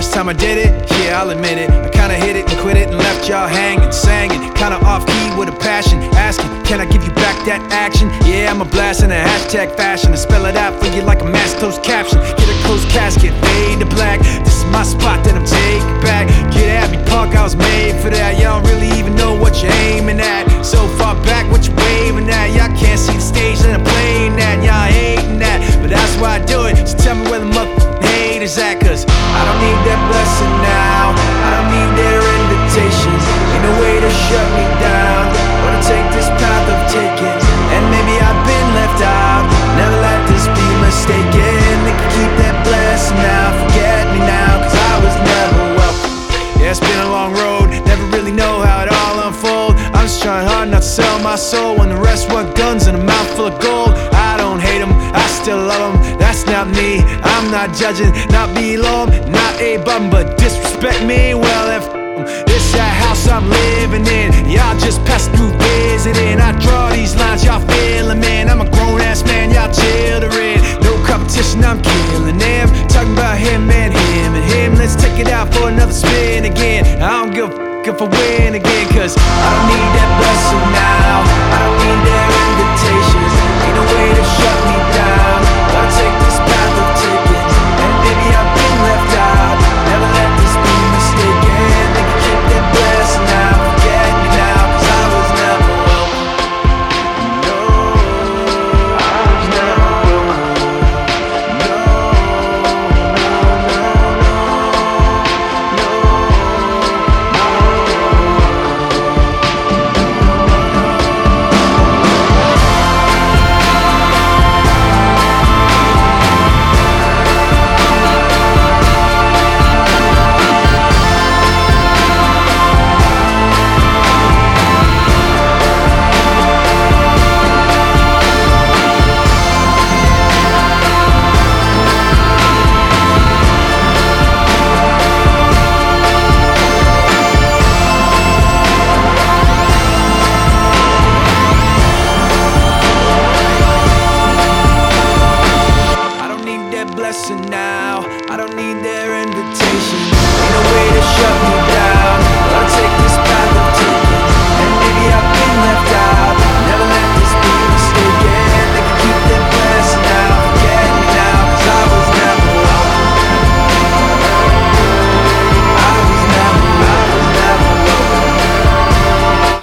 First time I did it, yeah, I'll admit it. I kinda hit it and quit it and left y'all hanging. Sang it, kinda off key with a passion. Asking, can I give you back that action? Yeah, I'm a blast in a hashtag fashion. I spell it out for you like a mass closed caption. Get a closed casket, fade to black. This is my spot that I'm taking back. Get at me, punk, I was made for that. Y'all don't really even know what you're aiming at. So far back, what you waving at? Y'all can't see the stage that I'm playing at. Y'all hating that, but that's why I do it. So tell me where the motherfucking hate is at. Cause I don't need their blessing now, I don't need their invitations. Ain't no way to shut me down. Wanna take this path of taking, and maybe I've been left out. Never let this be mistaken. They can keep that blessing now. Forget me now, cause I was never welcome. Yeah, it's been a long road. Never really know how it all unfolds. I'm just trying hard not to sell my soul when the rest want guns and a mouthful of gold. I don't hate them, I still love them. That's not me, I'm not judging. Not below them, not a bum. But disrespect me, well if this that house I'm living in. Y'all just pass through visiting. I draw these lines, y'all feeling, man. I'm a grown ass man, y'all children. No competition, I'm killing them. Talking about him and him and him. Let's take it out for another spin again. I don't give a f*** if I win again. Cause I don't need that blessing now, I don't need their invitations. Ain't no way to shut me down. I'll take this path of taking, and maybe I've been left out. Never let this be mistaken. They can keep their blessing now. Forget me now, cause I was never welcome. No, I was never welcome. No, no, no, no, no, no, no,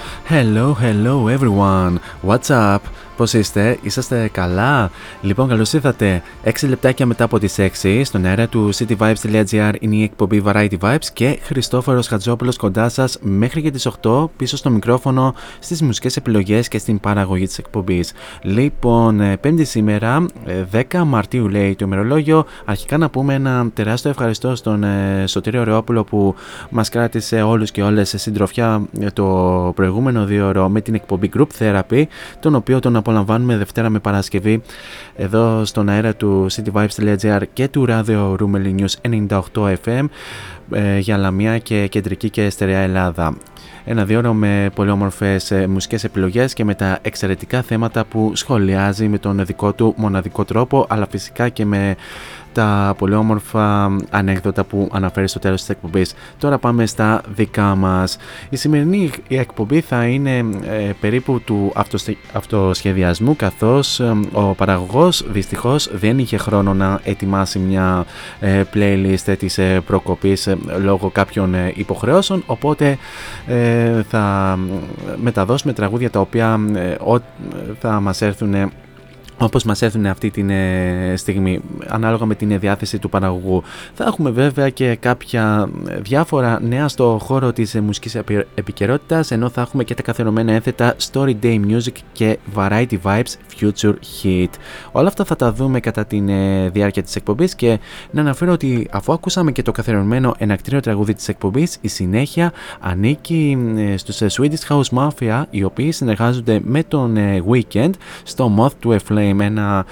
no. Hello, hello everyone, what's up, πώς είστε, είσαστε καλά? Λοιπόν, καλώς ήρθατε, 6 λεπτάκια μετά από τις 6, στον αέρα του cityvibes.gr είναι η εκπομπή Variety Vibes και Χριστόφορος Χατζόπουλος κοντά σας μέχρι και τις 8, πίσω στο μικρόφωνο, στις μουσικές επιλογές και στην παραγωγή της εκπομπής. Λοιπόν, πέμπτη σήμερα, 10 Μαρτίου λέει το ημερολόγιο. Αρχικά να πούμε ένα τεράστιο ευχαριστώ στον Σωτήριο Ρεόπουλο που μας κράτησε όλους και όλες σε συντροφιά το προηγούμενο 2ωρο με την εκπομπή Group Therapy, τον οποίο τον απολαμβάνουμε Δευτέρα με Παρασκευή εδώ στον αέρα του cityvibes.gr και του Radio Rumeli News 98FM για Λαμία και Κεντρική και Στερεά Ελλάδα. Ένα δύο ώρα με πολύ όμορφες μουσικές επιλογές και με τα εξαιρετικά θέματα που σχολιάζει με τον δικό του μοναδικό τρόπο, αλλά φυσικά και με τα πολύ όμορφα ανέκδοτα που αναφέρει στο τέλος της εκπομπής. Τώρα πάμε στα δικά μας. Η σημερινή εκπομπή θα είναι περίπου του αυτοσχεδιασμού, καθώς ο παραγωγός δυστυχώς δεν είχε χρόνο να ετοιμάσει μια playlist της προκοπής λόγω κάποιων υποχρεώσεων, οπότε θα μεταδώσουμε τραγούδια τα οποία θα μας έρθουν όπως μας έρθουν αυτή τη στιγμή, ανάλογα με την διάθεση του παραγωγού. Θα έχουμε βέβαια και κάποια διάφορα νέα στο χώρο της μουσικής επικαιρότητας, ενώ θα έχουμε και τα καθιερωμένα ένθετα Story Day Music και Variety Vibes Future Hit. Όλα αυτά θα τα δούμε κατά τη διάρκεια της εκπομπής και να αναφέρω ότι αφού ακούσαμε και το καθιερωμένο ενακτήριο τραγούδι της εκπομπής, η συνέχεια ανήκει στους Swedish House Mafia, οι οποίοι συνεργάζονται με τον Weeknd στο Moth to a Flame, με ένα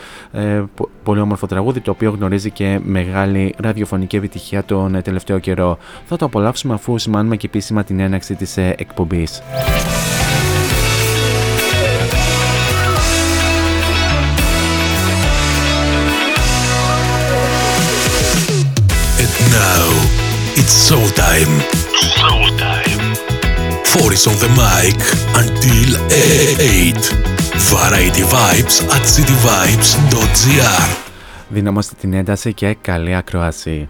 πολύ όμορφο τραγούδι το οποίο γνωρίζει και μεγάλη ραδιοφωνική επιτυχία τον τελευταίο καιρό. Θα το απολαύσουμε αφού σημάνουμε και επίσημα την έναρξη της εκπομπής. And now, It's showtime. Showtime. Four is on the mic until 8. Variety Vibes at CityVibes.gr. Δυνάμαστε την ένταση και καλή ακρόαση.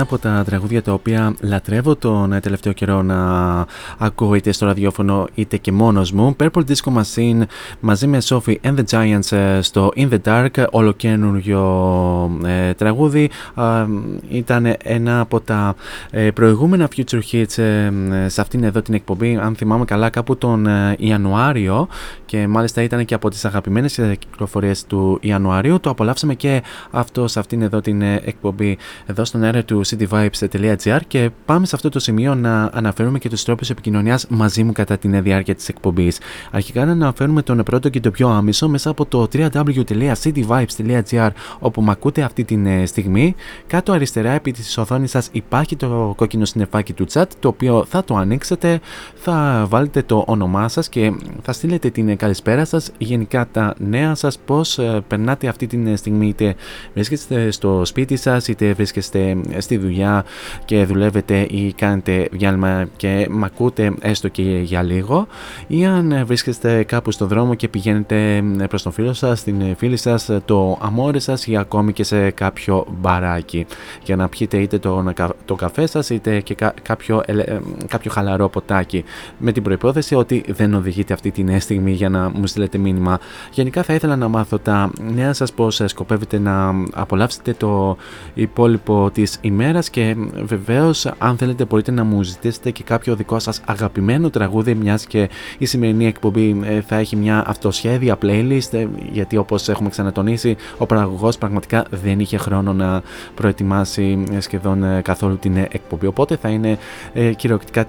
Από τα τραγούδια τα οποία λατρεύω τον τελευταίο καιρό να ακούω είτε στο ραδιόφωνο είτε και μόνος μου. Purple Disco Machine μαζί με Sophie and the Giants στο In the Dark, ολοκένουργιο τραγούδι. Ήταν ένα από τα προηγούμενα Future Hits σε αυτήν εδώ την εκπομπή, αν θυμάμαι καλά, κάπου τον Ιανουάριο, και μάλιστα ήταν και από τις αγαπημένες κυκλοφορίες του Ιανουαρίου. Το απολαύσαμε και αυτό σε αυτήν εδώ την εκπομπή εδώ στον αέρα του cityvibes.gr, και πάμε σε αυτό το σημείο να αναφέρουμε και τους τρόπους επικοινωνίας μαζί μου κατά την διάρκεια της εκπομπής. Αρχικά να αναφέρουμε τον πρώτο και το πιο άμεσο μέσα από το www.cityvibes.gr, όπου με ακούτε αυτή τη στιγμή. Κάτω αριστερά επί της οθόνης σας υπάρχει το κόκκινο συννεφάκι του chat, το οποίο θα το ανοίξετε, θα βάλετε το όνομά σας και θα στείλετε την καλησπέρα σας, γενικά τα νέα σας, πώς περνάτε αυτή τη στιγμή, είτε βρίσκεστε στο σπίτι σας, είτε βρίσκεστε στη δουλειά και δουλεύετε ή κάνετε διάλειμμα και μ' ακούτε έστω και για λίγο, ή αν βρίσκεστε κάπου στον δρόμο και πηγαίνετε προς τον φίλο σας, την φίλη σας, το αμόρι σας, ή ακόμη και σε κάποιο μπαράκι για να πιείτε είτε το καφέ σας είτε και κάποιο χαλαρό ποτάκι, με την προϋπόθεση ότι δεν οδηγείτε αυτή την στιγμή για να μου στείλετε μήνυμα. Γενικά θα ήθελα να μάθω τα νέα σας, πώς σκοπεύετε να απολαύσετε το υπόλοιπο της ημέρας, και βεβαίως αν θέλετε μπορείτε να μου ζητήσετε και κάποιο δικό σας αγαπημένο τραγούδι, μιας και η σημερινή εκπομπή θα έχει μια αυτοσχέδια playlist, γιατί όπως έχουμε ξανατονίσει ο παραγωγός πραγματικά δεν είχε χρόνο να προετοιμάσει σχεδόν καθόλου την εκπομπή, οπότε θα είναι κυριολεκτικά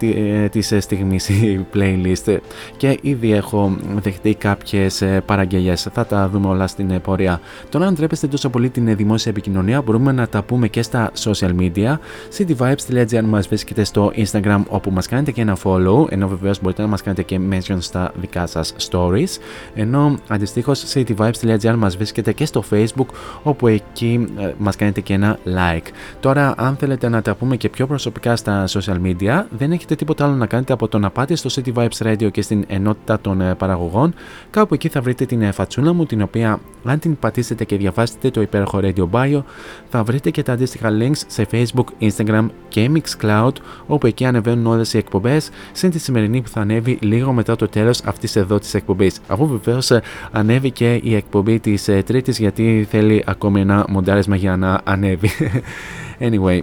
της στιγμής η playlist, και ήδη έχω δεχτεί κάποιες παραγγελίες, θα τα δούμε όλα στην πορεία. Τώρα, αν ντρέπεστε τόσο πολύ την δημόσια επικοινωνία, μπορούμε να τα πούμε και στα social media. cityvibes.gr μας βρίσκεται στο Instagram, όπου μας κάνετε και ένα follow, ενώ βεβαίως μπορείτε να μας κάνετε και mention στα δικά σας stories, ενώ αντιστοίχως cityvibes.gr μας βρίσκεται και στο Facebook, όπου εκεί μας κάνετε και ένα like. Τώρα, αν θέλετε να τα πούμε και πιο προσωπικά στα social media, δεν έχετε τίποτα άλλο να κάνετε από το να πάτε στο City Vibes Radio και στην ενότητα των παραγωγών. Κάπου εκεί θα βρείτε την φατσούλα μου, την οποία αν την πατήσετε και διαβάσετε το υπέροχο Radio Bio, θα βρείτε και τα αντίστοιχα links σε Facebook, Instagram και Mixcloud, όπου εκεί ανεβαίνουν όλες οι εκπομπές, συν τη σημερινή που θα ανέβει λίγο μετά το τέλος αυτής εδώ της εκπομπής. Αφού βεβαίως ανέβει και η εκπομπή της Τρίτης, γιατί θέλει ακόμη ένα μοντάρισμα για να ανέβει. Anyway.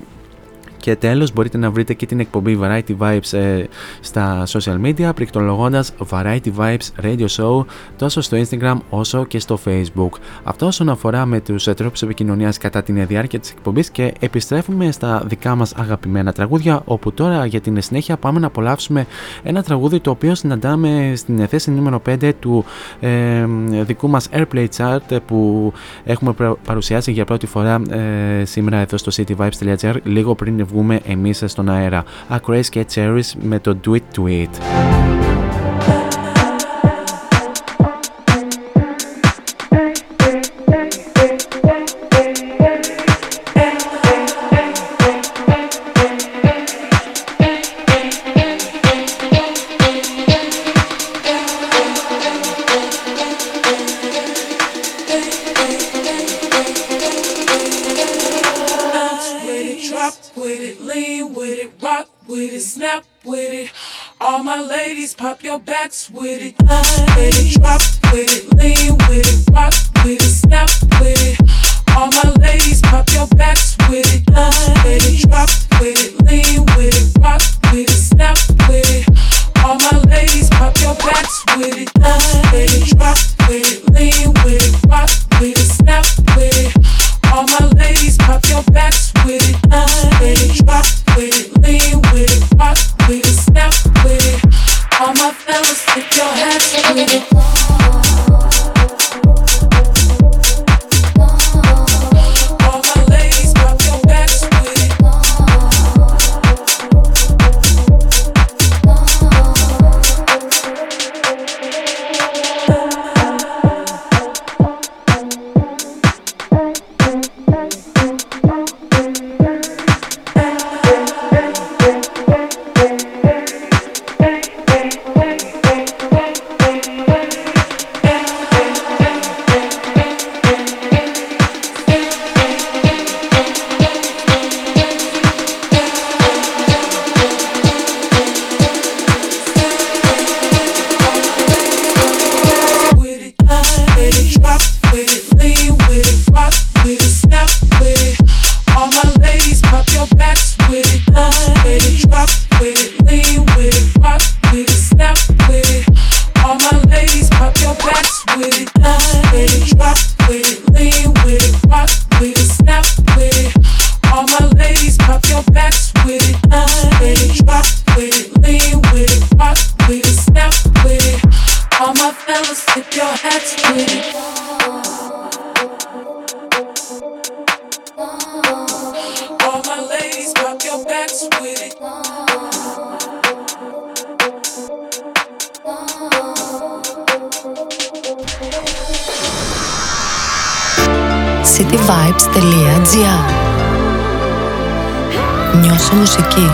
Και τέλος μπορείτε να βρείτε και την εκπομπή Variety Vibes στα social media, πληκτρολογώντας Variety Vibes Radio Show τόσο στο Instagram όσο και στο Facebook. Αυτό όσον αφορά με τους τρόπους επικοινωνίας κατά την διάρκεια της εκπομπής, και επιστρέφουμε στα δικά μας αγαπημένα τραγούδια, όπου τώρα για την συνέχεια πάμε να απολαύσουμε ένα τραγούδι το οποίο συναντάμε στην θέση νούμερο 5 του δικού μας Airplay Chart που έχουμε παρουσιάσει για πρώτη φορά σήμερα εδώ στο cityvibes.gr λίγο πριν βγούμε εμείς στον αέρα. Acraze και Cherish με το Do It To It. Pop your backs with it, love with it, drop with it, lean with it, rock with it, snap with it. All my ladies, pop your backs with it, love with it, drop with it, lean with it, rock with it, snap with it. All my ladies, pop your backs with it, love with it, drop with it, lean with it, rock with it, snap with it. All my ladies, pop your backs with it, love with it, drop with it, lean with it, rock with it, snap with it. All my fellas, stick your hands with it. cityvibes.gr. Νιώσε μουσική.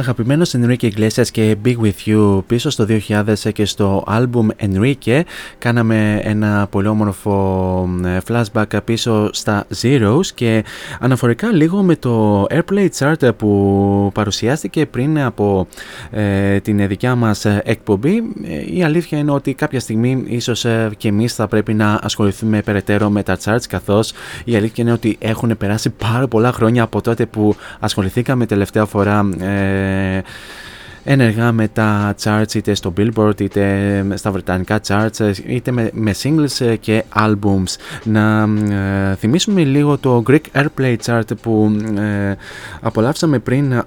αγαπημένος Enrique Iglesias και Big With You. Πίσω στο 2000 και στο άλμπουμ Enrique κάναμε ένα πολύ όμορφο flashback πίσω στα Zeros και αναφορικά λίγο με το Airplay Chart που παρουσιάστηκε πριν από την δικιά μας εκπομπή. Η αλήθεια είναι ότι κάποια στιγμή ίσως και εμείς θα πρέπει να ασχοληθούμε περαιτέρω με τα charts, καθώς η αλήθεια είναι ότι έχουν περάσει πάρα πολλά χρόνια από τότε που ασχοληθήκαμε τελευταία φορά ενεργά με τα charts, είτε στο Billboard είτε στα βρετανικά charts, είτε με singles και albums. Να θυμίσουμε λίγο το Greek Airplay Chart που απολαύσαμε πριν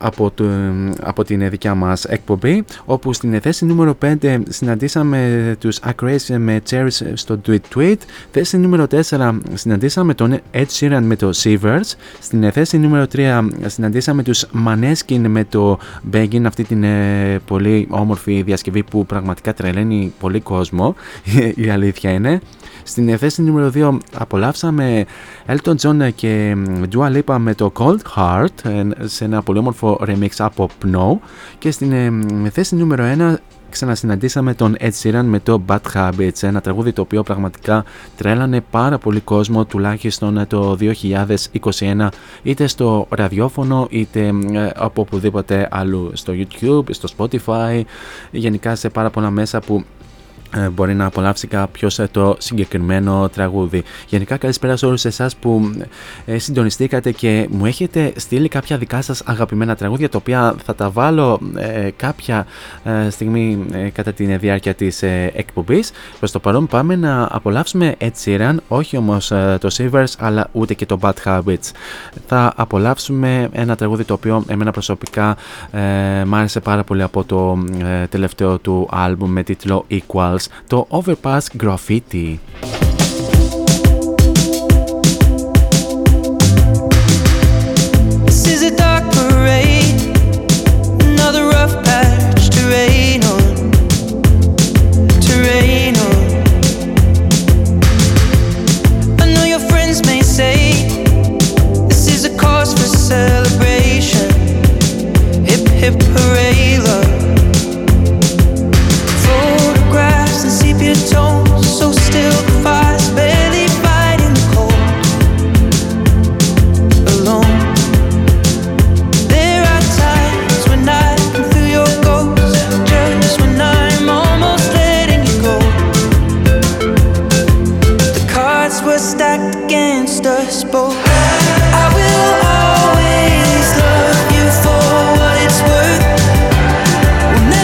από την δικιά μας εκπομπή, όπου στην θέση νούμερο 5 συναντήσαμε τους Acraze με Cherish στο Tweet. Θέση νούμερο 4 συναντήσαμε τον Ed Sheeran με το Shivers. Στην θέση νούμερο 3 συναντήσαμε τους Måneskin με το Begging, αυτή την πολύ όμορφη διασκευή που πραγματικά τρελαίνει πολύ κόσμο, η αλήθεια είναι. Στην θέση νούμερο 2 απολαύσαμε Elton John και Dua Lipa με το Cold Heart σε ένα πολύ όμορφο remix από Pino. Και στην θέση νούμερο 1 ξανασυναντήσαμε τον Ed Sheeran με το Bad Habits, ένα τραγούδι το οποίο πραγματικά τρέλανε πάρα πολύ κόσμο, τουλάχιστον το 2021, είτε στο ραδιόφωνο είτε από οπουδήποτε αλλού, στο YouTube, στο Spotify, γενικά σε πάρα πολλά μέσα που μπορεί να απολαύσει κάποιος το συγκεκριμένο τραγούδι. Γενικά καλησπέρα σε όλους εσάς που συντονιστήκατε και μου έχετε στείλει κάποια δικά σας αγαπημένα τραγούδια, τα οποία θα τα βάλω κάποια στιγμή κατά τη διάρκεια της εκπομπής. Προς το παρόν πάμε να απολαύσουμε Ed Sheeran, όχι όμως το Shivers αλλά ούτε και το Bad Habits. Θα απολαύσουμε ένα τραγούδι το οποίο εμένα προσωπικά μ' άρεσε πάρα πολύ από το τελευταίο του άλμπουμ με τίτλο Equals, το Overpass Graffiti. This is a dark parade, another rough patch to rain on, to rain on. I know your friends may say this is a cause for celebration, hip hip hooray love. Your tones so still, the fire's barely fighting the cold, alone. There are times when I can feel your ghost, just when I'm almost letting you go. The cards were stacked against us both. I will always love you for what it's worth. No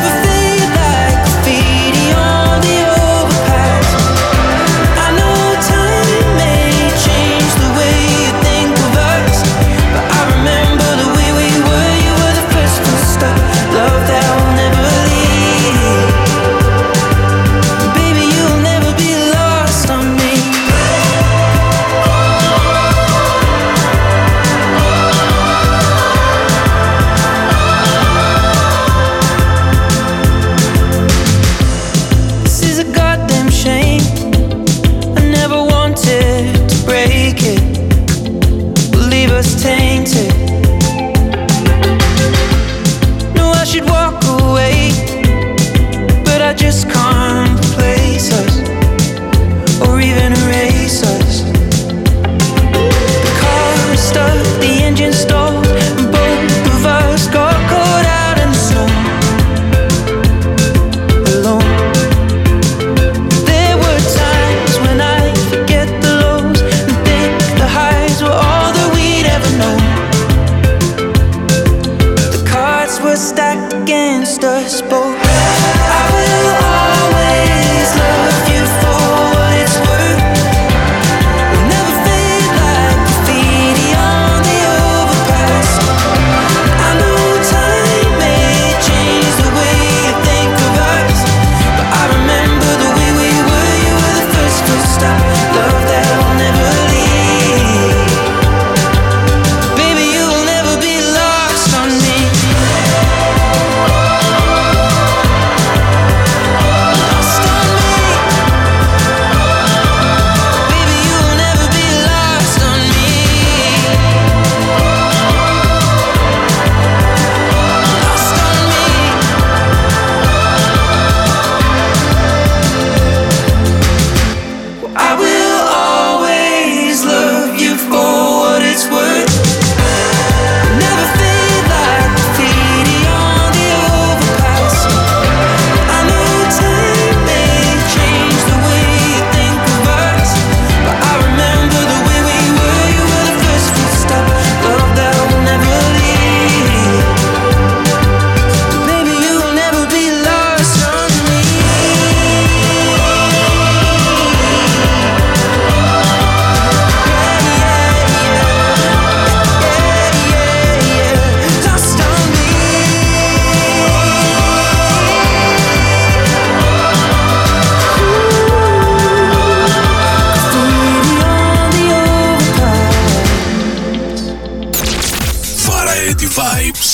Variety Vibes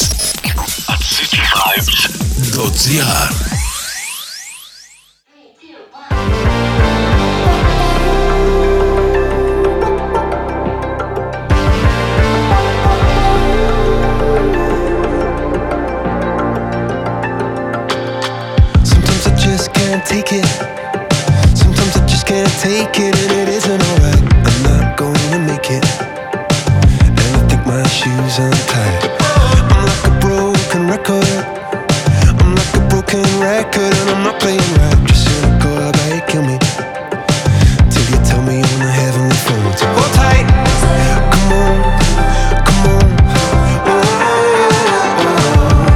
at cityvibes.gr. Take it. Sometimes I just can't take it, and it isn't alright. I'm not gonna make it, and I think my shoes untied. I'm like a broken record. I'm like a broken record, and I'm not playing right. Just let go, I might kill me till you tell me on the heavenly phone. So hold tight. Come on, come on, oh, oh.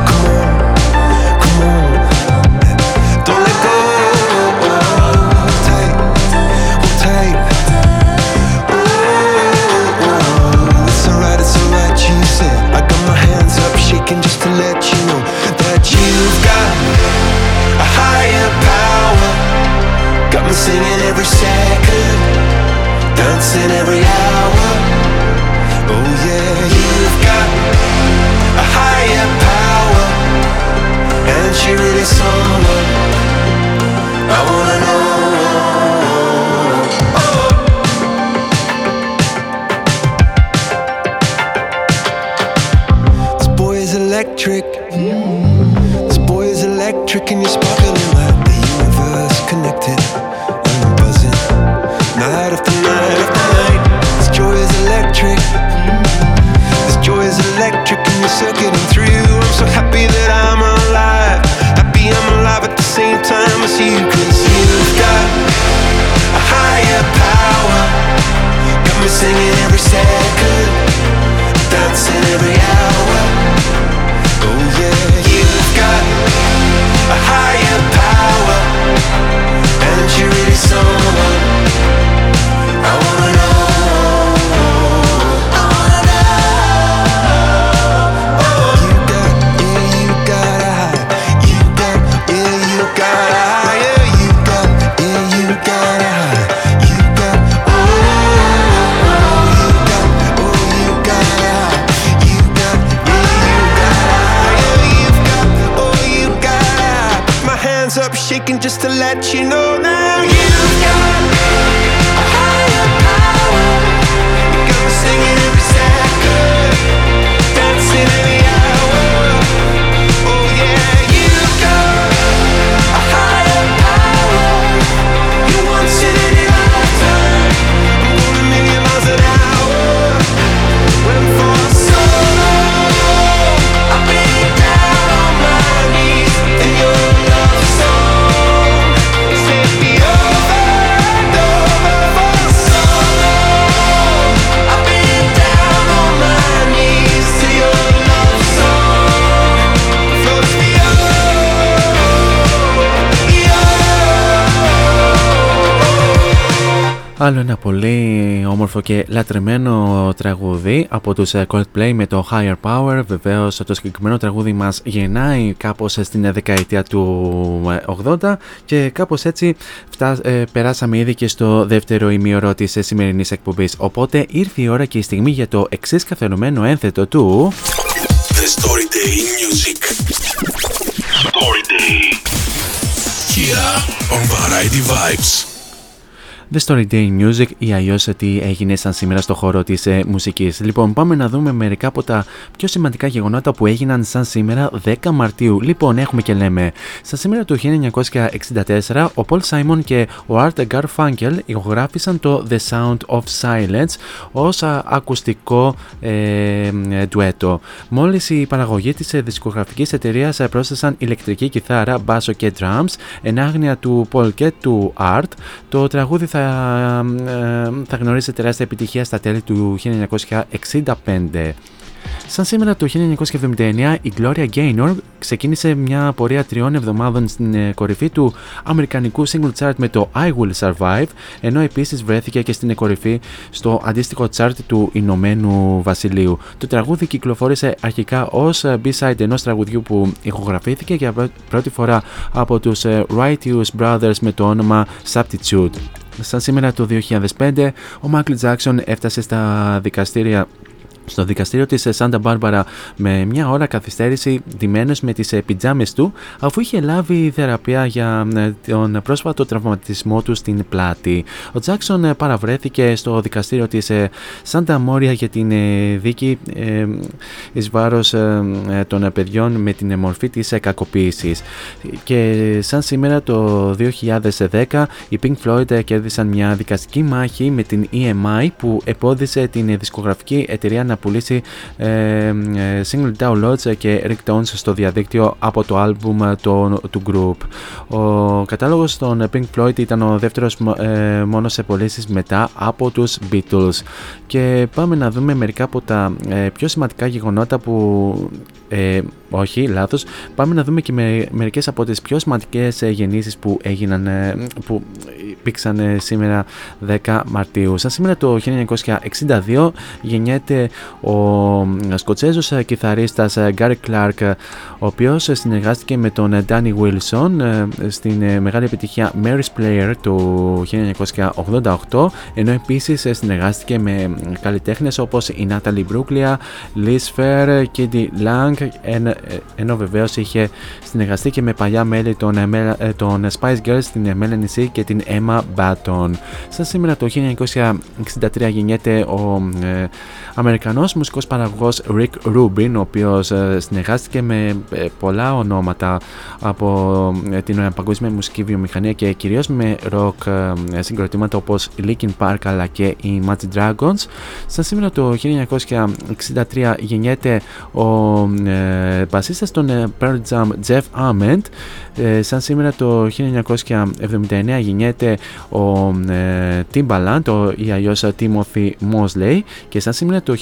Come on, come on. Don't let go. Just to let you know that you've got a higher power. Got me singing every second, dancing every hour. Oh yeah, you've got a higher power, and she really someone I wanna know. Oh. Electric. This boy is electric, and you're sparkling like the universe connected. And I'm buzzing night after night after night. This joy is electric. This joy is electric, and you're circuiting through. I'm so happy that I'm alive. Happy I'm alive at the same time as you, 'cause you've got a higher power. Got me singing every second, dancing every hour. Oh yeah, you've got a higher power, and you're really someone I wanna know. I wanna know. Oh. You got, yeah, you got a high. You got, yeah, you got a high. Yeah, you got, yeah, you got a high. You got, oh, oh, you got, oh, you got a high. You got, yeah, you got a high. Up shaking just to let you know now you've got a higher power. You got me singing every second, dancing every hour. Oh yeah, you've got a higher power. You want it in your lifetime. I'm going a million miles an hour. Went for so long, I've been down on my knees in your love. Άλλο ένα πολύ όμορφο και λατρεμένο τραγούδι από τους Coldplay με το Higher Power. Βεβαίως το συγκεκριμένο τραγούδι μας γεννάει κάπως στην δεκαετία του 80 και κάπως έτσι περάσαμε ήδη και στο δεύτερο ημίωρο της σημερινής εκπομπής. Οπότε ήρθε η ώρα και η στιγμή για το εξής καθερωμένο ένθετο του The Story Day Music. Story Day here on Variety Vibes. The Story Day Music, ή αλλιώς τι έγινε σαν σήμερα στο χώρο της μουσικής. Λοιπόν, πάμε να δούμε μερικά από τα πιο σημαντικά γεγονότα που έγιναν σαν σήμερα 10 Μαρτίου. Λοιπόν, έχουμε και λέμε. Σαν σήμερα το 1964, ο Πολ Σάιμον και ο Art Garfunkel ηχογράφησαν το The Sound of Silence ως ακουστικό ντουέτο. Μόλις η παραγωγή της δισκογραφικής εταιρείας πρόσθεσαν ηλεκτρική κιθάρα, μπάσο και drums, εν άγνοια του Πολ και του Art, το τραγούδι θα γνωρίσει τεράστια επιτυχία στα τέλη του 1965. Σαν σήμερα το 1979 η Gloria Gaynor ξεκίνησε μια πορεία 3 εβδομάδων στην κορυφή του αμερικανικού single chart με το I Will Survive, ενώ επίσης βρέθηκε και στην κορυφή στο αντίστοιχο chart του Ηνωμένου Βασιλείου. Το τραγούδι κυκλοφόρησε αρχικά ως B-side ενός τραγουδιού που ηχογραφήθηκε για πρώτη φορά από τους Righteous Brothers με το όνομα Substitute. Σαν σήμερα το 2005 ο Michael Jackson έφτασε στα δικαστήρια στο δικαστήριο της Σάντα Μπάρμπαρα με μια ώρα καθυστέρηση, ντυμένος με τις πιτζάμες του, αφού είχε λάβει θεραπεία για τον πρόσφατο τραυματισμό του στην πλάτη. Ο Τζάκσον παραβρέθηκε στο δικαστήριο της Σάντα Μόρια για την δίκη εις βάρος των παιδιών με την μορφή της κακοποίησης. Και σαν σήμερα το 2010 οι Pink Floyd κέρδισαν μια δικαστική μάχη με την EMI που επώδησε την δισκογραφική εταιρεία να πουλήσει single downloads και ringtones στο διαδίκτυο από το άλμπουμ του group. Ο κατάλογος των Pink Floyd ήταν ο δεύτερος μόνο σε πωλήσεις μετά από τους Beatles. Και πάμε να δούμε μερικά από τα πιο σημαντικά γεγονότα που... Πάμε να δούμε και μερικές από τις πιο σημαντικές γεννήσεις που έγιναν, που υπήρξαν σήμερα 10 Μαρτίου. Σαν σήμερα το 1962 γεννιέται ο Σκοτσέζος κιθαρίστας Γκάρι Κλάρκ, ο οποίος συνεργάστηκε με τον Ντάνι Βίλσον στην μεγάλη επιτυχία Mary's Player του 1988, ενώ επίσης συνεργάστηκε με καλλιτέχνες όπως η Νάταλι Μπρούκλια, Λις Φερ, Κίντι Λάγκ, ενώ βεβαίως είχε συνεργαστεί και με παλιά μέλη των Spice Girls, την Melanie C και την Emma Button. Σαν σήμερα το 1963 γεννιέται ο Αμερικανός μουσικός παραγωγός Rick Rubin, ο οποίος συνεργάστηκε με πολλά ονόματα από την παγκόσμια μουσική βιομηχανία και κυρίως με ροκ συγκροτήματα όπως Linkin Park αλλά και οι Imagine Dragons. Σαν σήμερα το 1963 γεννιέται ο μπασίστας των Pearl Jam Jeff Ament. Σαν σήμερα το 1979 γεννιέται ο Timbaland ή αλλιώς Timothy Mosley, και σαν σήμερα το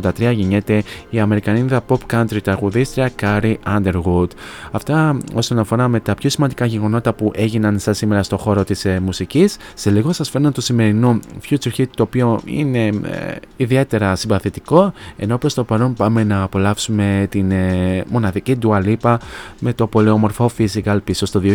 1983 γεννιέται η Αμερικανίδα pop country τραγουδίστρια Carrie Underwood. Αυτά όσον αφορά με τα πιο σημαντικά γεγονότα που έγιναν σαν σήμερα στο χώρο της μουσικής. Σε λίγο σας φέρνω το σημερινό Future Hit, το οποίο είναι ιδιαίτερα συμπαθητικό, ενώ προς το παρόν πάμε να απολαύσουμε την μοναδική Dua Lipa με το πολύ όμορφο Physical πίσω στο 2020.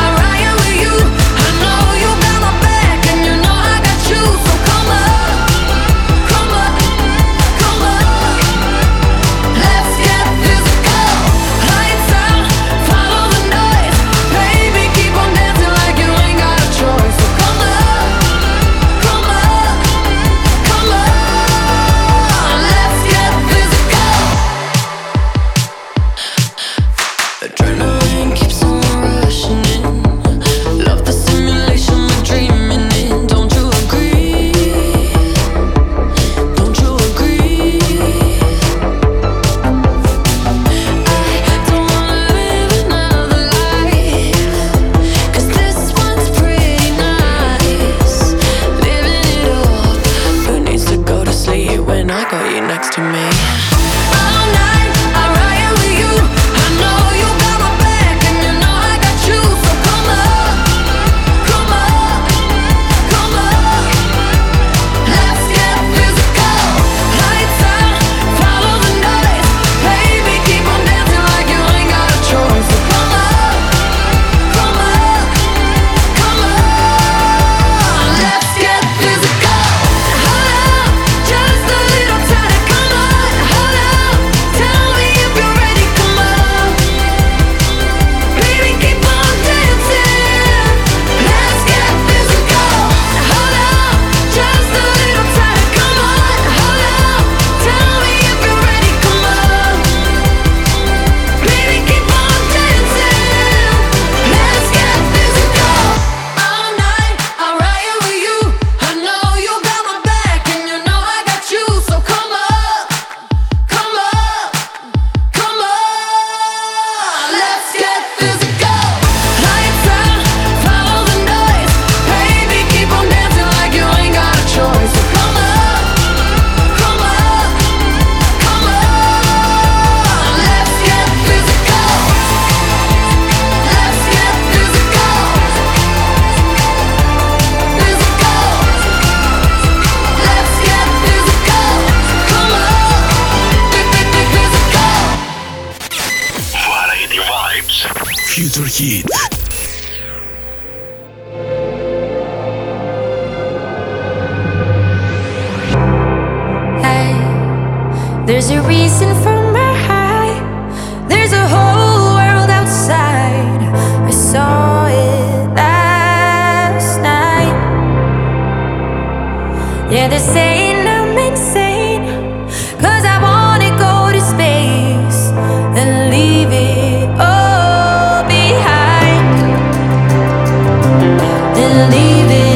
I'm riding with you. I know you got my back, and you know I got you. So come on, come on, come on. Let's get physical. Lights out, follow the noise. Baby, keep on dancing like you ain't got a choice. So come on, come on, come on. Let's get physical. Adrenaline keeps on rushing in. Love the Future Hit. There's a reason for my high. There's a whole world outside. I saw it last night. Yeah, they're saying I'm insane, 'cause I wanna go to space and leave it all behind. And leave it.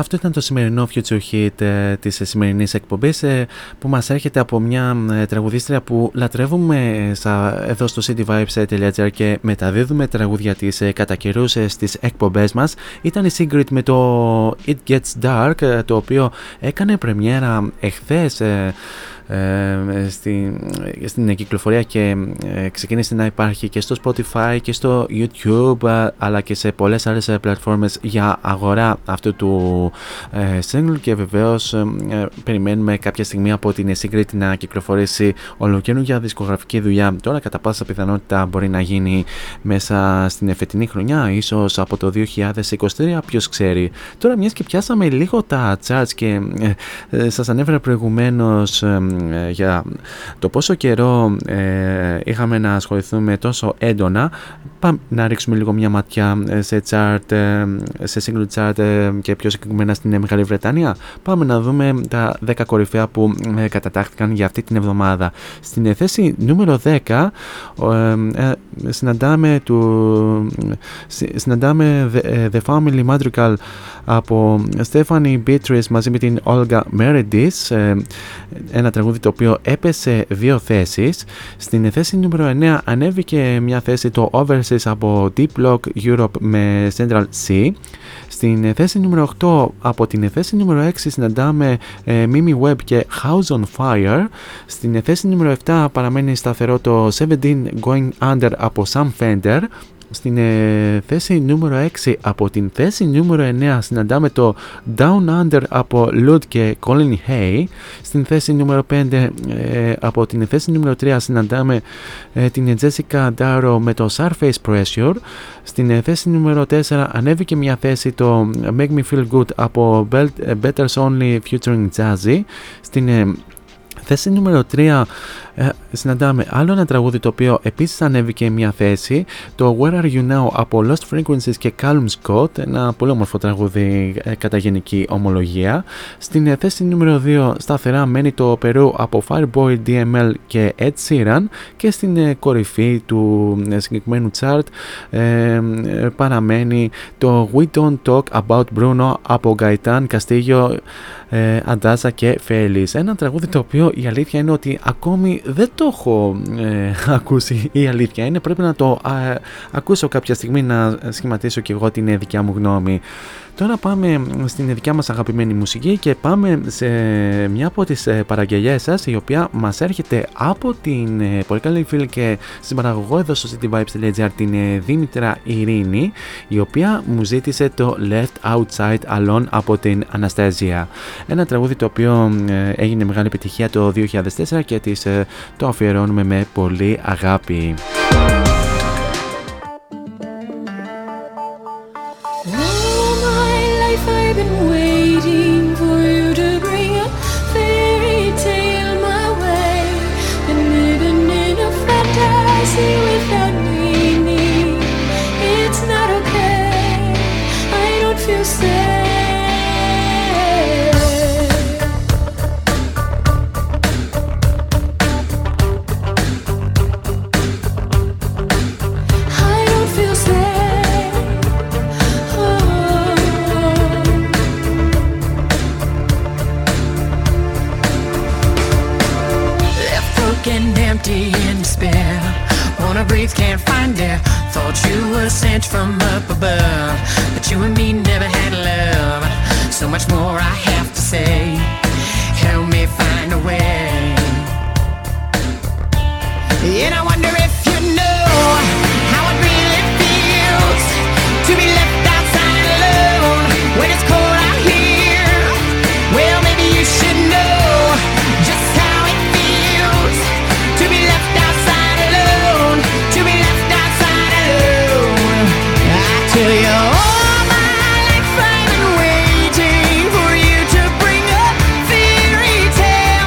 Αυτό ήταν το σημερινό Future Hit της σημερινής εκπομπής που μας έρχεται από μια τραγουδίστρια που λατρεύουμε εδώ στο cityvibes.gr και μεταδίδουμε τραγούδια της κατά καιρούς στις εκπομπές μας. Ήταν η Sigrid με το It Gets Dark, το οποίο έκανε πρεμιέρα εχθές στην κυκλοφορία και ξεκίνησε να υπάρχει και στο Spotify και στο YouTube αλλά και σε πολλές άλλες πλατφόρμες για αγορά αυτού του single και βεβαίως περιμένουμε κάποια στιγμή από την Sigrid να κυκλοφορήσει ολοκαινούργια δισκογραφική δουλειά. Τώρα κατά πάσα πιθανότητα μπορεί να γίνει μέσα στην εφετινή χρονιά, ίσως από το 2023, ποιος ξέρει. Τώρα μιας και πιάσαμε λίγο τα charts και σας ανέφερα προηγουμένως για το πόσο καιρό είχαμε να ασχοληθούμε τόσο έντονα, πάμε να ρίξουμε λίγο μια ματιά σε chart, σε single chart και πιο συγκεκριμένα στην Μεγάλη Βρετανία. Πάμε να δούμε τα 10 κορυφαία που κατατάχθηκαν για αυτή την εβδομάδα. Στην θέση νούμερο 10 συναντάμε The Family Madrigal από Stephanie Beatrice μαζί με την Olga Meredith, ένα τραγούδι το οποίο έπεσε 2 θέσεις. Στην θέση νούμερο 9 ανέβηκε μια θέση το Overseas από Deep Block Europe με Central C. Στην θέση νούμερο 8, από την θέση νούμερο 6 συναντάμε Mimi Webb και House on Fire. Στην θέση νούμερο 7 παραμένει σταθερό το 17 Going Under από Sam Fender. Στην θέση νούμερο 6. Από την θέση νούμερο 9 συναντάμε το Down Under από Lud και Colin Hay. Στην θέση νούμερο 5, από την θέση νούμερο 3 συναντάμε την Jessica Darrow με το Surface Pressure. Στην θέση νούμερο 4 ανέβηκε μια θέση το Make Me Feel Good από Betters Only featuring Jazzy. Στην θέση νούμερο 3 συναντάμε άλλο ένα τραγούδι το οποίο επίσης ανέβηκε μια θέση, το Where Are You Now από Lost Frequencies και Callum Scott, ένα πολύ όμορφο τραγούδι κατά γενική ομολογία. Στην θέση νούμερο 2 σταθερά μένει το Περού από Fireboy DML και Ed Sheeran, και στην κορυφή του συγκεκριμένου chart παραμένει το We Don't Talk About Bruno από Gaetan, Castillo, Αντάζα και Φέλης. Ένα τραγούδι το οποίο η αλήθεια είναι ότι ακόμη δεν το έχω ακούσει. Η αλήθεια είναι πρέπει να το ακούσω κάποια στιγμή, να σχηματίσω και εγώ την δικιά μου γνώμη. Τώρα πάμε στην δικιά μας αγαπημένη μουσική και πάμε σε μια από τις παραγγελιές σας, η οποία μας έρχεται από την πολύ καλή φίλη και συμπαραγωγό εδώ στο CityVibes.gr, την Δήμητρα Ειρήνη, η οποία μου ζήτησε το Left Outside Alone από την Αναστέζια. Ένα τραγούδι το οποίο έγινε μεγάλη επιτυχία το 2004 και της το αφιερώνουμε με πολύ αγάπη. Can't find it. Thought you were sent from up above, but you and me never had love. So much more I have to say. Help me find a way. And I wonder if you know how it really feels to be left outside alone when it's cold out here. Well, maybe you should know just how it feels to be left outside. To be left outside alone. I tell you, all my life I've been waiting for you to bring up fairy tales.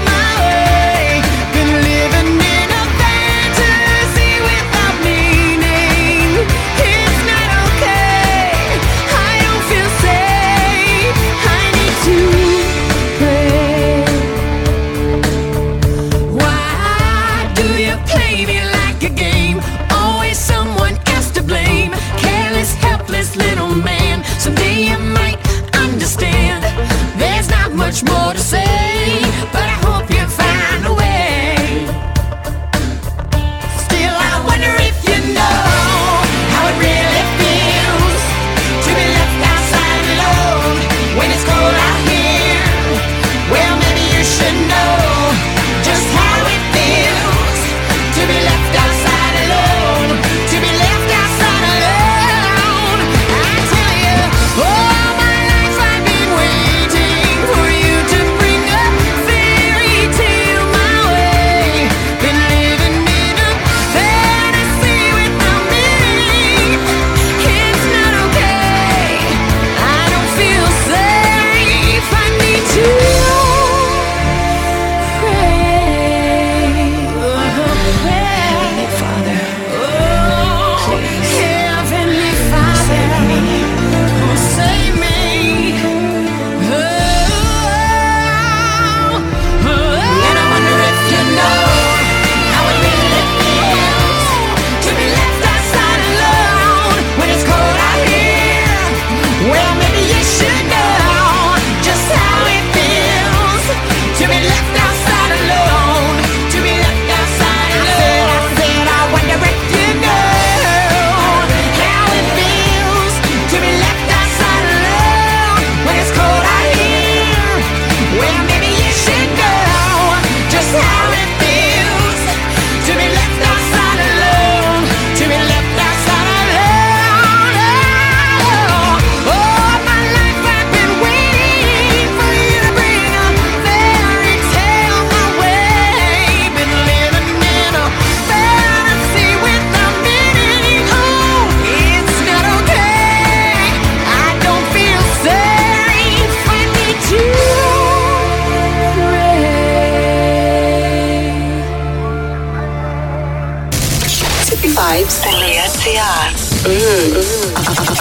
cityvibes.gr.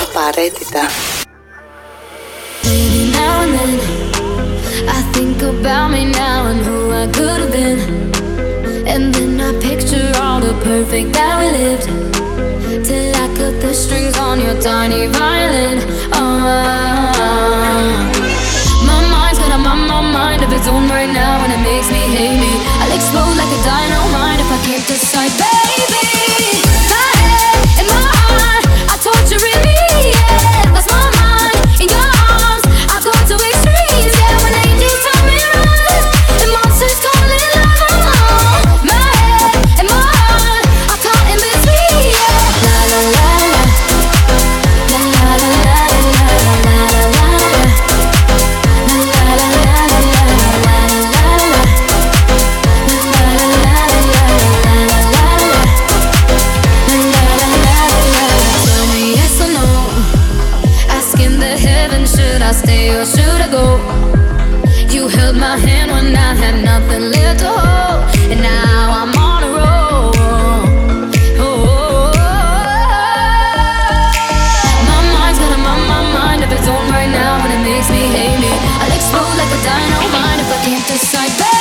Απαραίτητα. I think about me now and who I could have been, and then I picture all the perfect that we lived, till I cut the strings on your tiny violin. Oh, my mind's got a mind of its own right now, and it makes me hate me. I'll explode like a dynamite if I can't decide, baby. My head and my heart are torturing me. Yeah, that's my mind in your arms. I've gone to extremes. Yeah, when angels tell me run, the monsters calling love on. My head and my heart are caught in between. Yeah, la la la la, la la la la la la la la la, la la la la la la la la, la la la la. Tell me yes or no. Asking the heaven, should I stay or should I go? You held my hand when I had nothing left to hold, and now I'm on a roll. Oh, oh, oh, oh. My mind's got a mind of its own right now, and it makes me hate me. I'll explode like a dynamite if I can't decide, baby.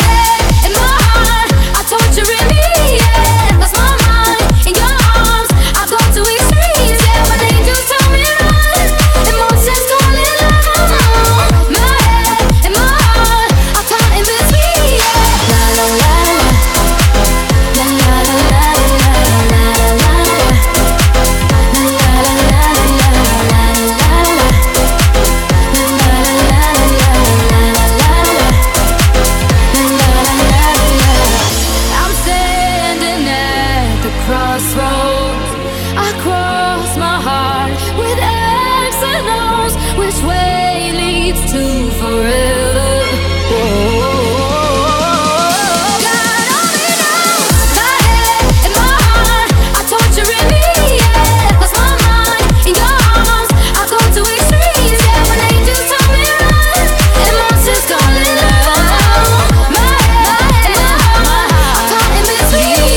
My head and my heart are torturing me. Yeah, that's my mind in your arms. I've gone to extremes. Yeah, when angels tell me run, the monsters calling love on. My head and my heart are caught in between. Yeah, la la la la, la la la la la la la la, la la la la la la la la, la la la la la la la la. I'm standing at the crossroads. I cross my heart with X and O's. Which way leads to forever? Oh, God only knows. My head and my heart are torturing me. Yeah, that's my mind in your arms. I've gone to extremes. Yeah, when angels tell me run, and monsters calling love on. My head and my heart are caught in between.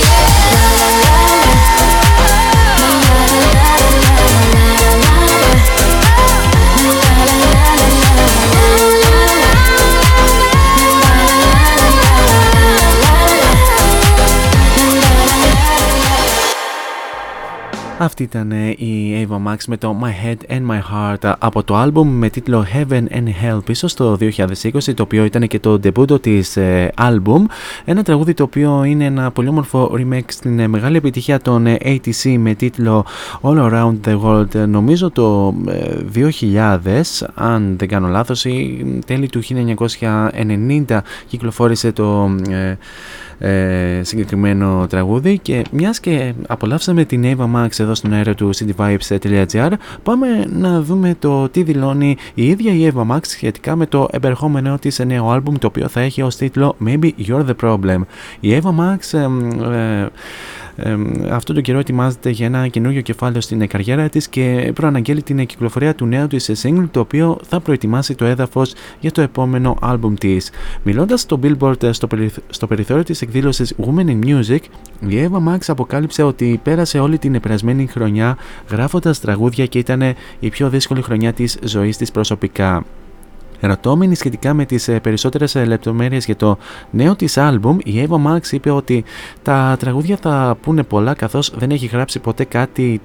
Αυτή ήταν η Ava Max με το My Head and My Heart από το άλμπουμ με τίτλο Heaven and Hell πίσω στο 2020, το οποίο ήταν και το ντεμπούτο της άλμπουμ. Ένα τραγούδι το οποίο είναι ένα πολύ όμορφο remake στην μεγάλη επιτυχία των ATC με τίτλο All Around the World, νομίζω το 2000, αν δεν κάνω λάθος, ή τέλη του 1990 κυκλοφόρησε το συγκεκριμένο τραγούδι. Και μιας και απολαύσαμε την Ava Max εδώ στον αέρα του cityvibes.gr, πάμε να δούμε το τι δηλώνει η ίδια η Ava Max σχετικά με το επερχόμενο της νέο άλμπουμ, το οποίο θα έχει ως τίτλο Maybe You're the Problem. Η Ava Max αυτόν τον καιρό ετοιμάζεται για ένα καινούριο κεφάλαιο στην καριέρα της και προαναγγέλει την κυκλοφορία του νέου της single, το οποίο θα προετοιμάσει το έδαφος για το επόμενο άλμπουμ της. Μιλώντας στο Billboard στο περιθώριο της εκδήλωσης Women in Music, η Ava Max αποκάλυψε ότι πέρασε όλη την περασμένη χρονιά γράφοντας τραγούδια και ήταν η πιο δύσκολη χρονιά της ζωής της προσωπικά. Ρωτώμενη σχετικά με τις περισσότερες λεπτομέρειες για το νέο της άλμπουμ, η Ava Max είπε ότι τα τραγούδια θα πούνε πολλά, καθώς δεν έχει γράψει ποτέ κάτι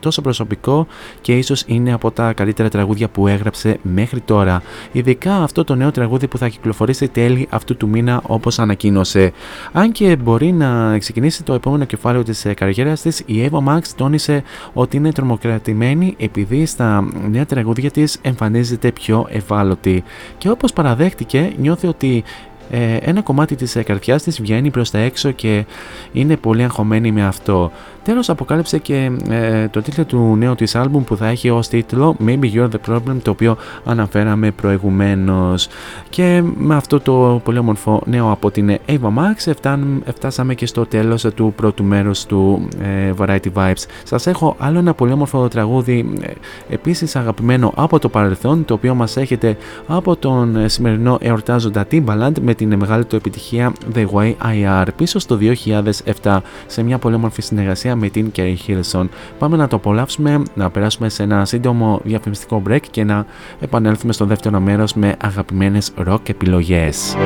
τόσο προσωπικό και ίσως είναι από τα καλύτερα τραγούδια που έγραψε μέχρι τώρα. Ειδικά αυτό το νέο τραγούδι που θα κυκλοφορήσει τέλη αυτού του μήνα, όπως ανακοίνωσε. Αν και μπορεί να ξεκινήσει το επόμενο κεφάλαιο της καριέρας της, η Ava Max τόνισε ότι είναι τρομοκρατημένη επειδή στα νέα τραγούδια της εμφανίζεται πιο ευάλωτη. Και όπως παραδέχτηκε, νιώθει ότι ένα κομμάτι της καρδιάς της βγαίνει προς τα έξω και είναι πολύ αγχωμένη με αυτό. Τέλος, αποκάλυψε και το τίτλο του νέου της άλμπουμ που θα έχει ως τίτλο Maybe You're the Problem, το οποίο αναφέραμε προηγουμένως. Και με αυτό το πολύ όμορφο νέο από την Ava Max φτάσαμε και στο τέλος του πρώτου μέρους του Variety Vibes. Σας έχω άλλο ένα πολύ όμορφο τραγούδι, επίσης αγαπημένο από το παρελθόν, το οποίο μας έχετε από τον σημερινό εορτάζοντα Timbaland με την μεγάλη του επιτυχία The Way I Are πίσω στο 2007 σε μια πολύ όμορφη συνεργασία με την Kerry Hilson. Πάμε να το απολαύσουμε, να περάσουμε σε ένα σύντομο διαφημιστικό break και να επανέλθουμε στο δεύτερο μέρος με αγαπημένες rock επιλογές.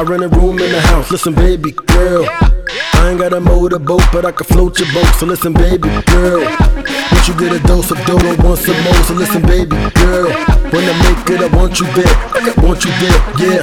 I rent a room in the house, listen baby girl, I ain't got a motorboat, but I can float your boat, so listen baby girl, once you get a dose of dough, I want some more, so listen baby girl, when I make it I want you there, I want you there, yeah.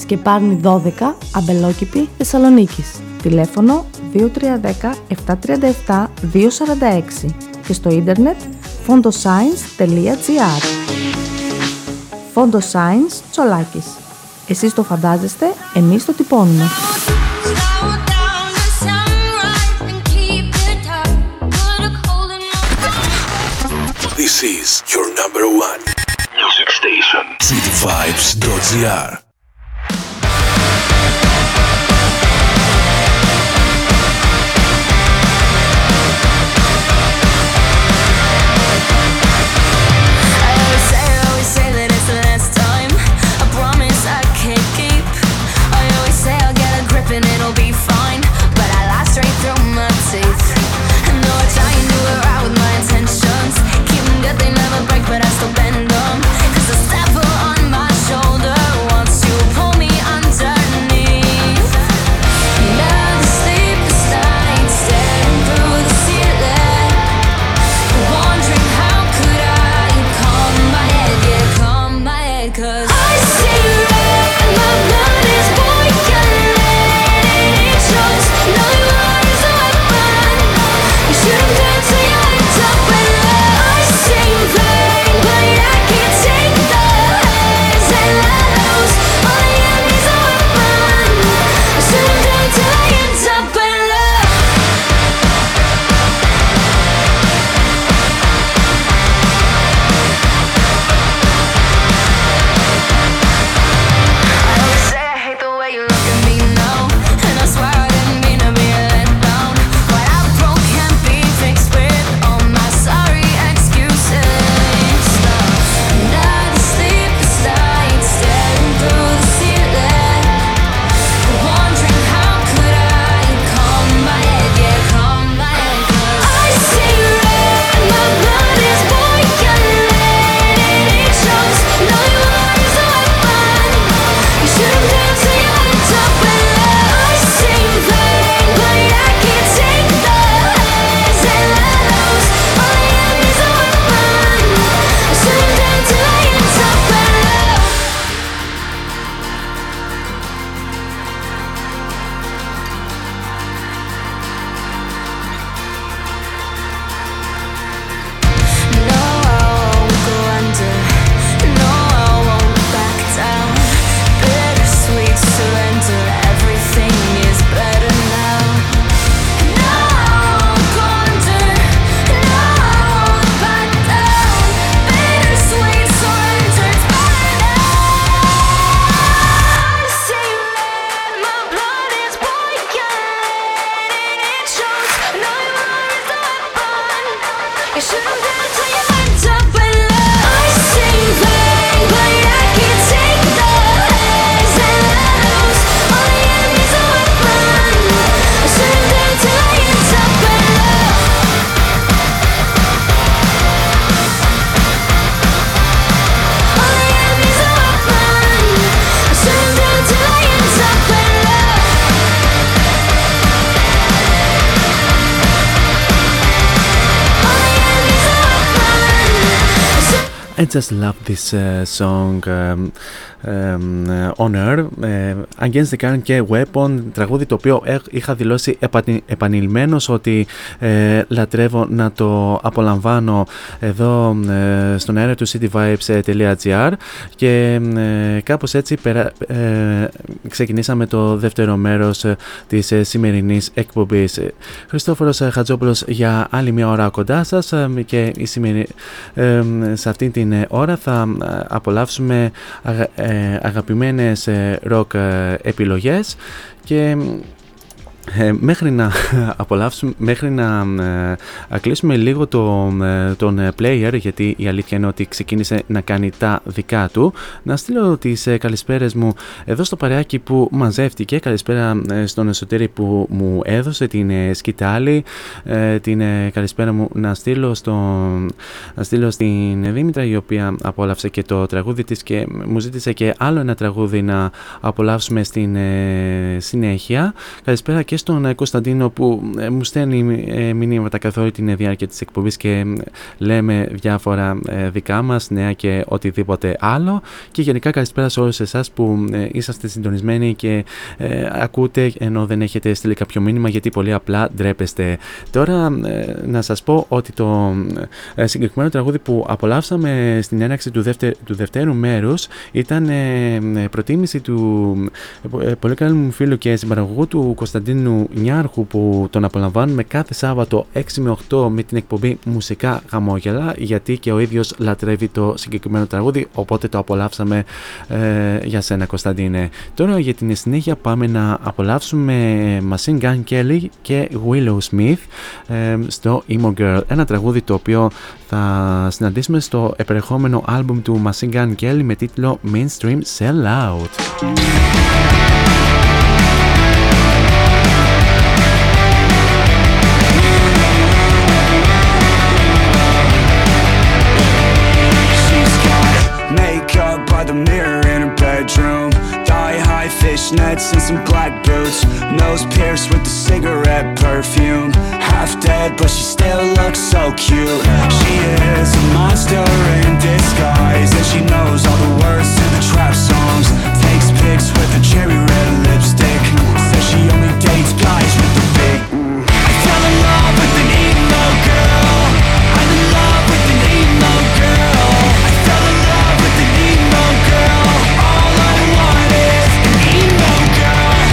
Σκεπάρνη 12, Αμπελόκηπη, Θεσσαλονίκης. Τηλέφωνο 2310-737-246 και στο ίντερνετ fondoscience.gr. Fondo Science Τσολάκης. Εσείς το φαντάζεστε, εμείς το τυπώνουμε. This is your number one music station, CityVibes.gr. But I still bend them, 'cause the devil on my shoulder wants to I just love this song on air, Against the Current και Weapon, τραγούδι το οποίο είχα δηλώσει επανειλημμένος ότι λατρεύω να το απολαμβάνω εδώ στον αέρα του cityvibes.gr και κάπως έτσι ξεκινήσαμε το δεύτερο μέρος της σημερινής εκπομπής. Χριστόφορος Χατζόπουλος για άλλη μια ώρα κοντά σας και η σημερινή σε αυτή την ώρα θα απολαύσουμε αγαπημένες ροκ επιλογές και μέχρι να απολαύσουμε, μέχρι να κλείσουμε λίγο τον player, γιατί η αλήθεια είναι ότι ξεκίνησε να κάνει τα δικά του, να στείλω τις καλησπέρες μου εδώ στο παρεάκι που μαζεύτηκε. Καλησπέρα στον Σωτήρη που μου έδωσε την σκητάλη, την καλησπέρα μου να στείλω, στην Δήμητρα, η οποία απόλαυσε και το τραγούδι της και μου ζήτησε και άλλο ένα τραγούδι να απολαύσουμε στην συνέχεια. Καλησπέρα και στον Κωνσταντίνο που μου στέλνει μηνύματα καθ' όλη την διάρκεια της εκπομπής και λέμε διάφορα δικά μας, νέα και οτιδήποτε άλλο, και γενικά καλησπέρα σε όλους εσάς που είσαστε συντονισμένοι και ακούτε ενώ δεν έχετε στείλει κάποιο μήνυμα γιατί πολύ απλά ντρέπεστε. Τώρα να σας πω ότι το συγκεκριμένο τραγούδι που απολαύσαμε στην έναρξη του δευτέρου μέρους ήταν προτίμηση του πολύ καλού μου φίλου και συμπαραγωγού του Κωνσταντίνου Νιάρχου, που τον απολαμβάνουμε κάθε Σάββατο 6 με 8 με την εκπομπή Μουσικά Χαμόγελα, γιατί και ο ίδιος λατρεύει το συγκεκριμένο τραγούδι, οπότε το απολαύσαμε για σένα, Κωνσταντίνε. Τώρα για την συνέχεια πάμε να απολαύσουμε Machine Gun Kelly και Willow Smith στο Emo Girl, ένα τραγούδι το οποίο θα συναντήσουμε στο επερχόμενο άλμπουμ του Machine Gun Kelly με τίτλο Mainstream Sell Out. Fishnets and some black boots, nose pierced with the cigarette perfume, half dead but she still looks so cute. She is a monster in disguise and she knows all the words to the trap songs, takes pics with her cherry red lipstick, says she only dates guys with the big I fell in love with an emo girl, I'm in love with an emo girl, I fell in love with an emo girl, all I want is la la la la la la.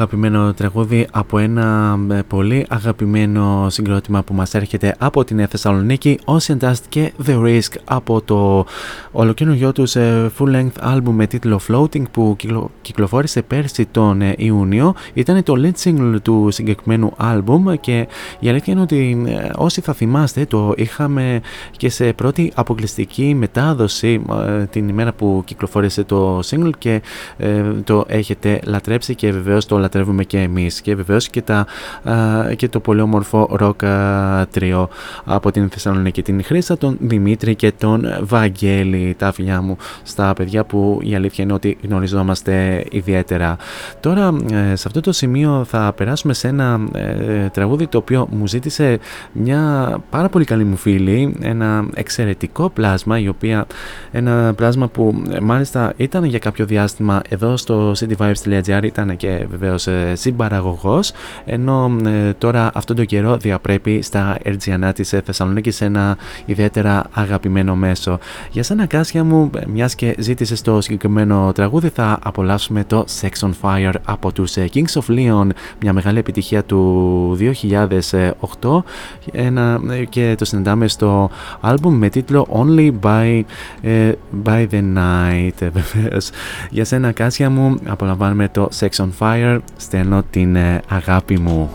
Αγαπημένο τραγούδι από ένα πολύ αγαπημένο συγκρότημα που μας έρχεται από την Θεσσαλονίκη, Ocean Dust και The Risk, από το ολοκαινούριό τους full length album με τίτλο Floating που κυκλοφόρησε πέρσι τον Ιούνιο. Ήταν το lead single του συγκεκριμένου album και η αλήθεια είναι ότι όσοι θα θυμάστε το είχαμε και σε πρώτη αποκλειστική μετάδοση την ημέρα που κυκλοφόρησε το single και το έχετε λατρέψει και βεβαίως το λατρεύουμε και εμείς και βεβαίως και το πολύ όμορφο rock trio από την Θεσσαλονίκη, την Χρύσα, τον Δημήτρη και τον Βαγγέλη, τα φιλιά μου στα παιδιά που η αλήθεια είναι ότι γνωριζόμαστε ιδιαίτερα. Τώρα σε αυτό το σημείο θα περάσουμε σε ένα τραγούδι το οποίο μου ζήτησε μια πάρα πολύ καλή μου φίλη, ένα εξαιρετικό πλάσμα, ένα πλάσμα που μάλιστα ήταν για κάποιο διάστημα εδώ στο cityvibes.gr, ήταν και βεβαίως συμπαραγωγός, ενώ τώρα αυτόν τον καιρό διαπρέπει στα Ερτζιανά της Θεσσαλονίκης, ένα ιδιαίτερα αγαπημένο μέσο. Για σένα Κάσια μου, μιας και ζήτησες το συγκεκριμένο τραγούδι, θα απολαύσουμε το Sex on Fire από τους Kings of Leon, μια μεγάλη επιτυχία του 2008 και το συναντάμε στο άλμπουμ με τίτλο Only by the Night. Για σένα Κάσια μου, απολαμβάνουμε το Sex on Fire. Στέλνω την αγάπη μου.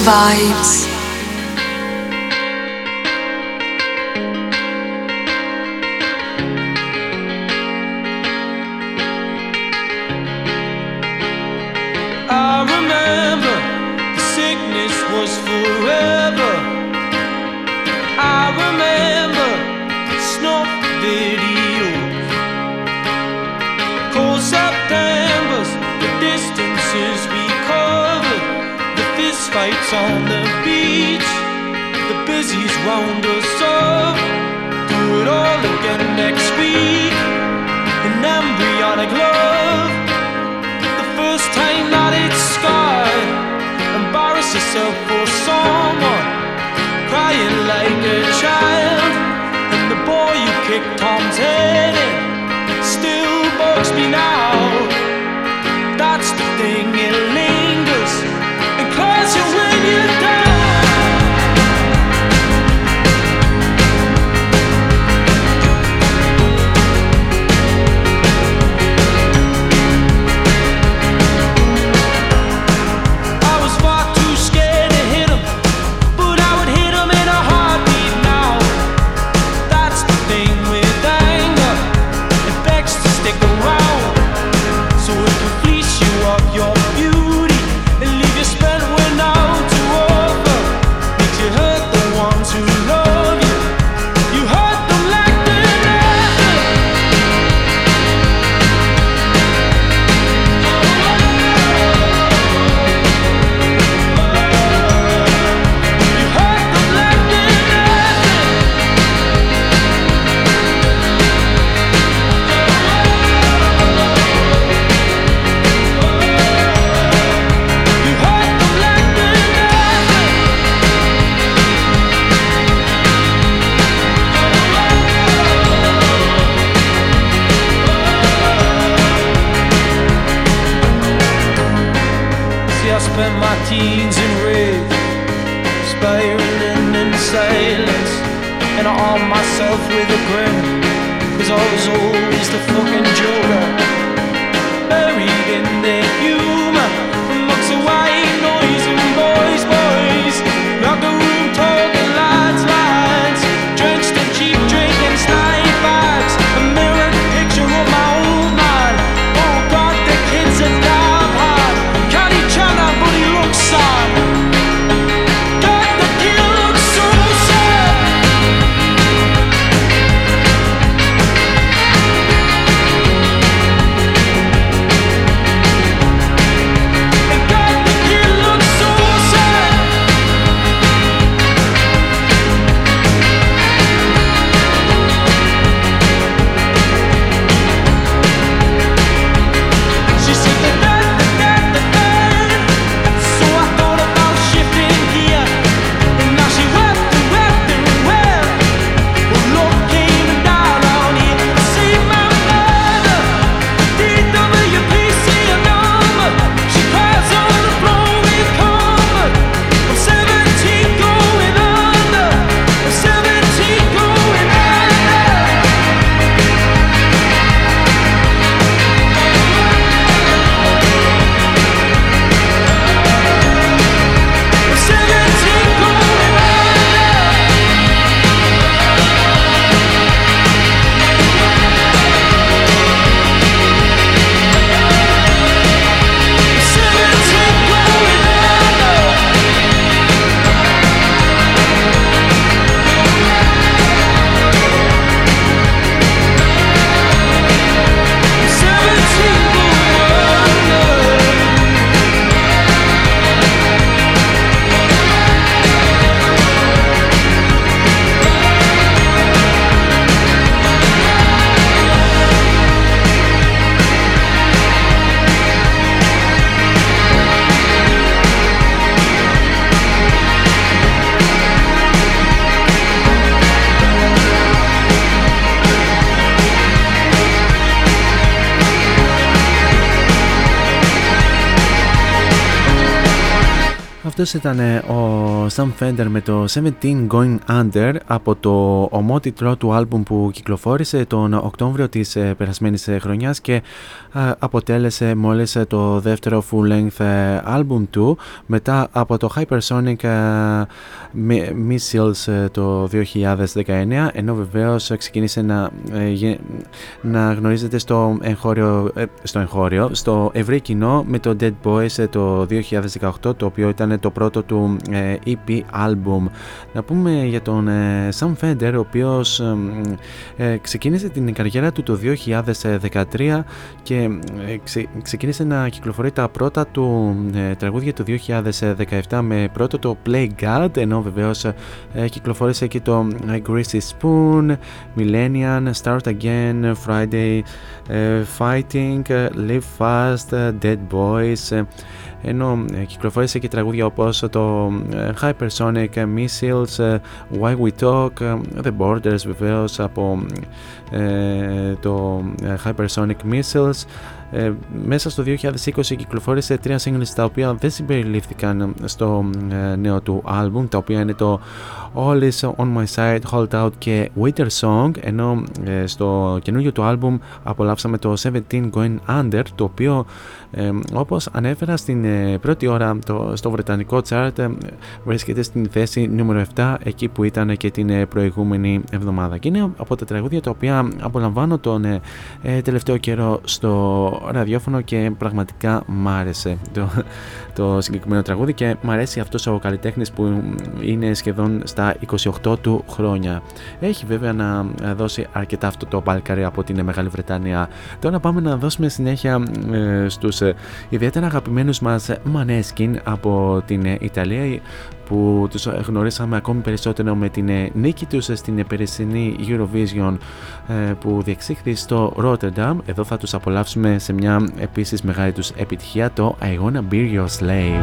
Variety Vibes. On the beach, the busies round us up. Do it all again next week. An embryonic love, the first time that it's scarred. Embarrass yourself for someone, crying like a child. And the boy you kicked Tom's head in still bugs me now. That's the thing, it lingers and cause you will. Αυτός ήταν ο Sam Fender με το 17 Going Under από το ομότιτλο του άλμπουμ που κυκλοφόρησε τον Οκτώβριο της περασμένης χρονιάς και αποτέλεσε μόλις το δεύτερο full-length άλμπουμ του μετά από το Hypersonic Missiles το 2019, ενώ βεβαίως ξεκίνησε να γνωρίζεται στο ευρύ κοινό με το Dead Boys το 2018, το οποίο ήταν το πρώτο του EP album. Να πούμε για τον Sam Fender, ο οποίος ξεκίνησε την καριέρα του το 2013 και ξεκίνησε να κυκλοφορεί τα πρώτα του τραγούδια το 2017 με πρώτο το Play God, ενώ βεβαίως κυκλοφόρησε και το Greasy Spoon, Millennium, Start Again, Friday Fighting, Live Fast, Dead Boys, ενώ κυκλοφόρησε και τραγούδια όπως το Hypersonic Missiles, Why We Talk, The Borders βεβαίως από το Hypersonic Missiles. Μέσα στο 2020 κυκλοφόρησε 3 singles τα οποία δεν συμπεριλήφθηκαν στο νέο του άλμπουμ, τα οποία είναι το All Is On My Side, Hold Out και Winter Song, ενώ στο καινούργιο του άλμπουμ απολαύσαμε το 17 Going Under, το οποίο όπως ανέφερα στην πρώτη ώρα στο βρετανικό chart βρίσκεται στην θέση νούμερο 7, εκεί που ήταν και την προηγούμενη εβδομάδα, και είναι από τα τραγούδια τα οποία απολαμβάνω τον τελευταίο καιρό στο ραδιόφωνο και πραγματικά μ' άρεσε το συγκεκριμένο τραγούδι και μ' αρέσει αυτός ο καλλιτέχνης που είναι σχεδόν στα 28 του χρόνια. Έχει βέβαια να δώσει αρκετά αυτό το παλικάρι από την Μεγάλη Βρετανία. Τώρα πάμε να δώσουμε συνέχεια στους ιδιαίτερα αγαπημένους μας Måneskin από την Ιταλία, που τους γνωρίσαμε ακόμη περισσότερο με την νίκη τους στην περσινή Eurovision που διεξήχθη στο Rotterdam. Εδώ θα τους απολαύσουμε σε μια επίσης μεγάλη τους επιτυχία, το I Wanna Be Your Slave.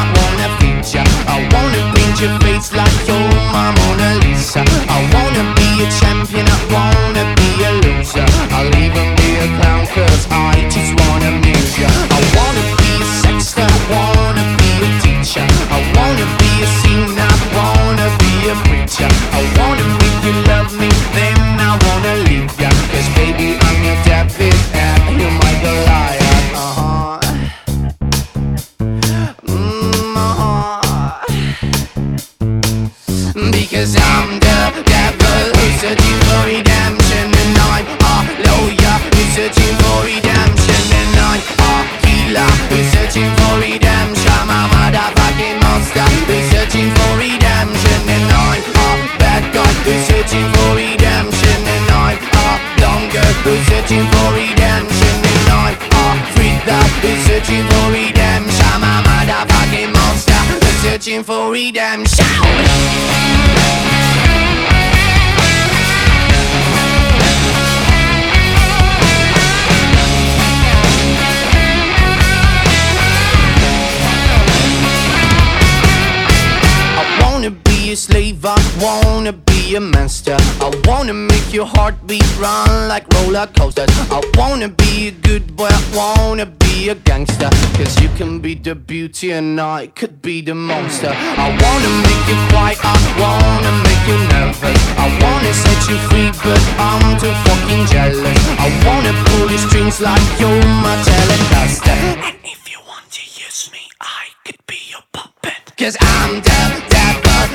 I wanna feed ya. I wanna paint your face like you're my Mona Lisa. I wanna be a champion, I wanna be a loser. I'll even be a clown cause I just wanna amuse ya. I wanna be a sexter, I wanna be a teacher. I wanna be a singer, I wanna be a preacher. I wanna make you love me, then I wanna leave ya. Cause baby I'm your David and you're my Goliath. Uh-huh. Cause I'm the devil who's searching for redemption, and I'm a lawyer who's searching for redemption, and I'm a killer who's searching for redemption. I'm a motherfucking monster who's searching for redemption, and I'm a bad guy who's searching for redemption, and I'm a dumb girl who's searching for redemption, and I'm a freak out who's searching for redemption. I'm a motherfucking monster who's searching for redemption. I wanna be a monster. I wanna make your heartbeat run like roller coasters. I wanna be a good boy, I wanna be a gangster. Cause you can be the beauty and I could be the monster. I wanna make you cry, I wanna make you nervous. I wanna set you free but I'm too fucking jealous. I wanna pull your strings like you're my telecaster. And if you want to use me, I could be your puppet. Cause I'm the devil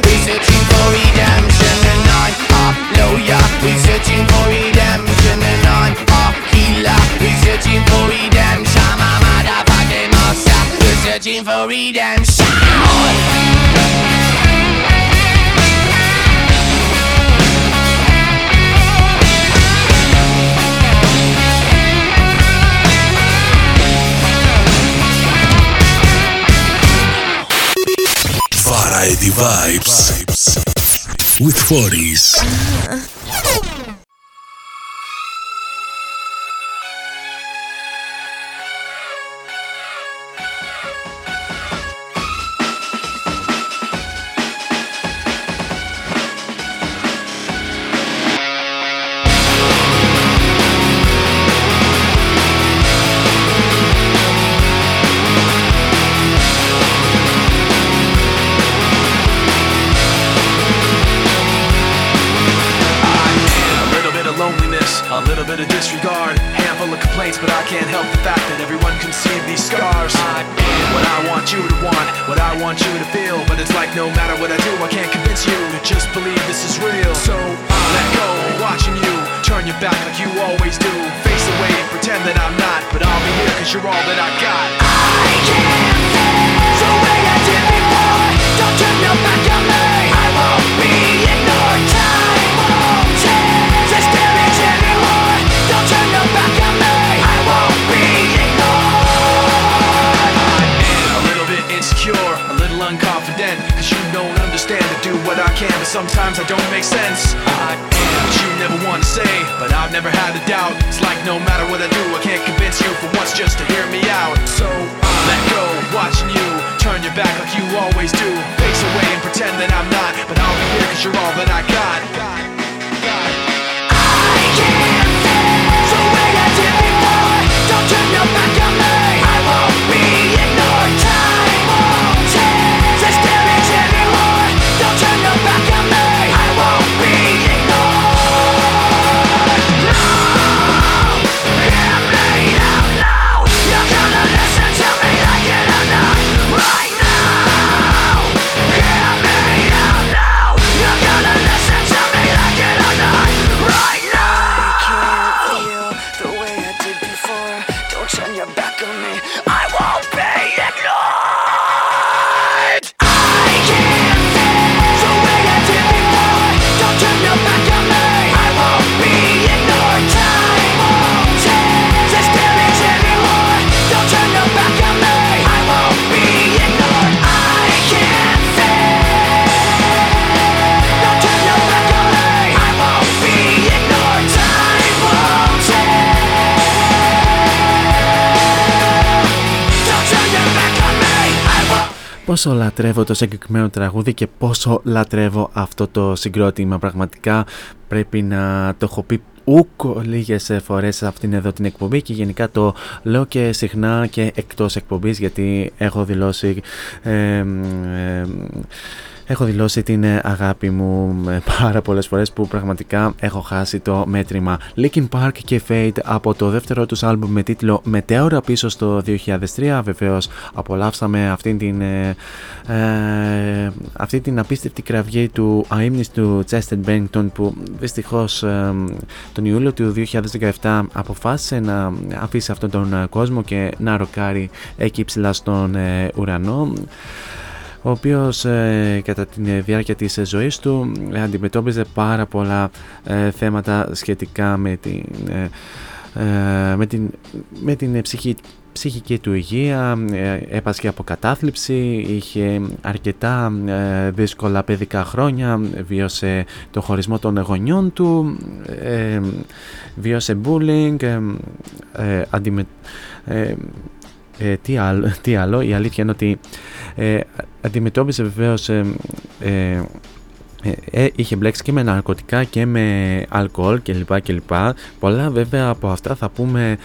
we're searching for redemption, and I'm a lawyer we're searching for redemption, and I'm a killer we're searching for redemption. I'm a motherfucking monster we're searching for redemption. Variety Vibes with 40s. Πόσο λατρεύω το συγκεκριμένο τραγούδι και πόσο λατρεύω αυτό το συγκρότημα. Πραγματικά πρέπει να το έχω πει λίγες φορές σε αυτήν εδώ την εκπομπή και γενικά το λέω και συχνά και εκτός εκπομπής, γιατί έχω δηλώσει την αγάπη μου πάρα πολλές φορές που πραγματικά έχω χάσει το μέτρημα. Linkin Park και Fade από το δεύτερο τους άλμπουμ με τίτλο Μετέωρα πίσω στο 2003. Βεβαίως απολαύσαμε αυτή την απίστευτη κραυγή του αείμνηστου Chester Bennington, που δυστυχώς τον Ιούλιο του 2017 αποφάσισε να αφήσει αυτόν τον κόσμο και να ροκάρει εκεί ψηλά στον ουρανό, ο οποίος κατά τη διάρκεια της ζωής του αντιμετώπιζε πάρα πολλά θέματα σχετικά με την ψυχική του υγεία, έπασχε από κατάθλιψη, είχε αρκετά δύσκολα παιδικά χρόνια, βίωσε το χωρισμό των γονιών του, βίωσε bullying, τι άλλο, η αλήθεια είναι ότι αντιμετώπισε βεβαίως, είχε μπλέξει και με ναρκωτικά και με αλκοόλ κλπ. Πολλά βέβαια από αυτά θα πούμε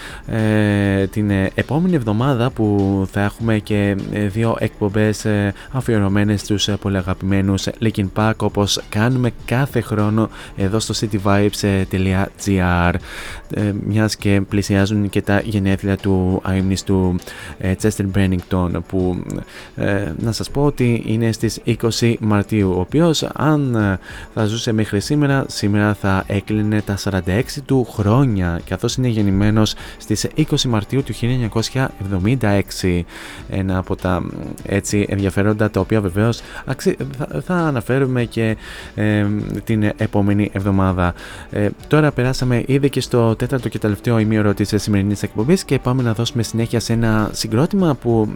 την επόμενη εβδομάδα, που θα έχουμε και δύο εκπομπές αφιερωμένες στους πολύ αγαπημένους Linkin Park, όπως κάνουμε κάθε χρόνο εδώ στο cityvibes.gr, μιας και πλησιάζουν και τα γενέθλια του αείμνηστου Chester Bennington, που να σας πω ότι είναι στις 20 Μαρτίου, ο οποίος αν αν θα ζούσε μέχρι σήμερα, σήμερα θα έκλεινε τα 46 του χρόνια, καθώς είναι γεννημένος στις 20 Μαρτίου του 1976. Ένα από τα έτσι ενδιαφέροντα, τα οποία βεβαίως θα αναφέρουμε και την επόμενη εβδομάδα. Τώρα περάσαμε ήδη και στο τέταρτο και τελευταίο ημίωρο της σημερινής εκπομπής και πάμε να δώσουμε συνέχεια σε ένα συγκρότημα που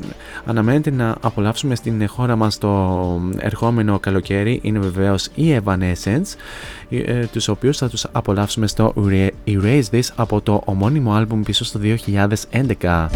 αναμένεται να απολαύσουμε στην χώρα μας το ερχόμενο καλοκαίρι. Είναι βεβαίως οι Evanescence, τους οποίους θα τους απολαύσουμε στο Erase This από το ομώνυμο άλμπουμ πίσω στο 2011.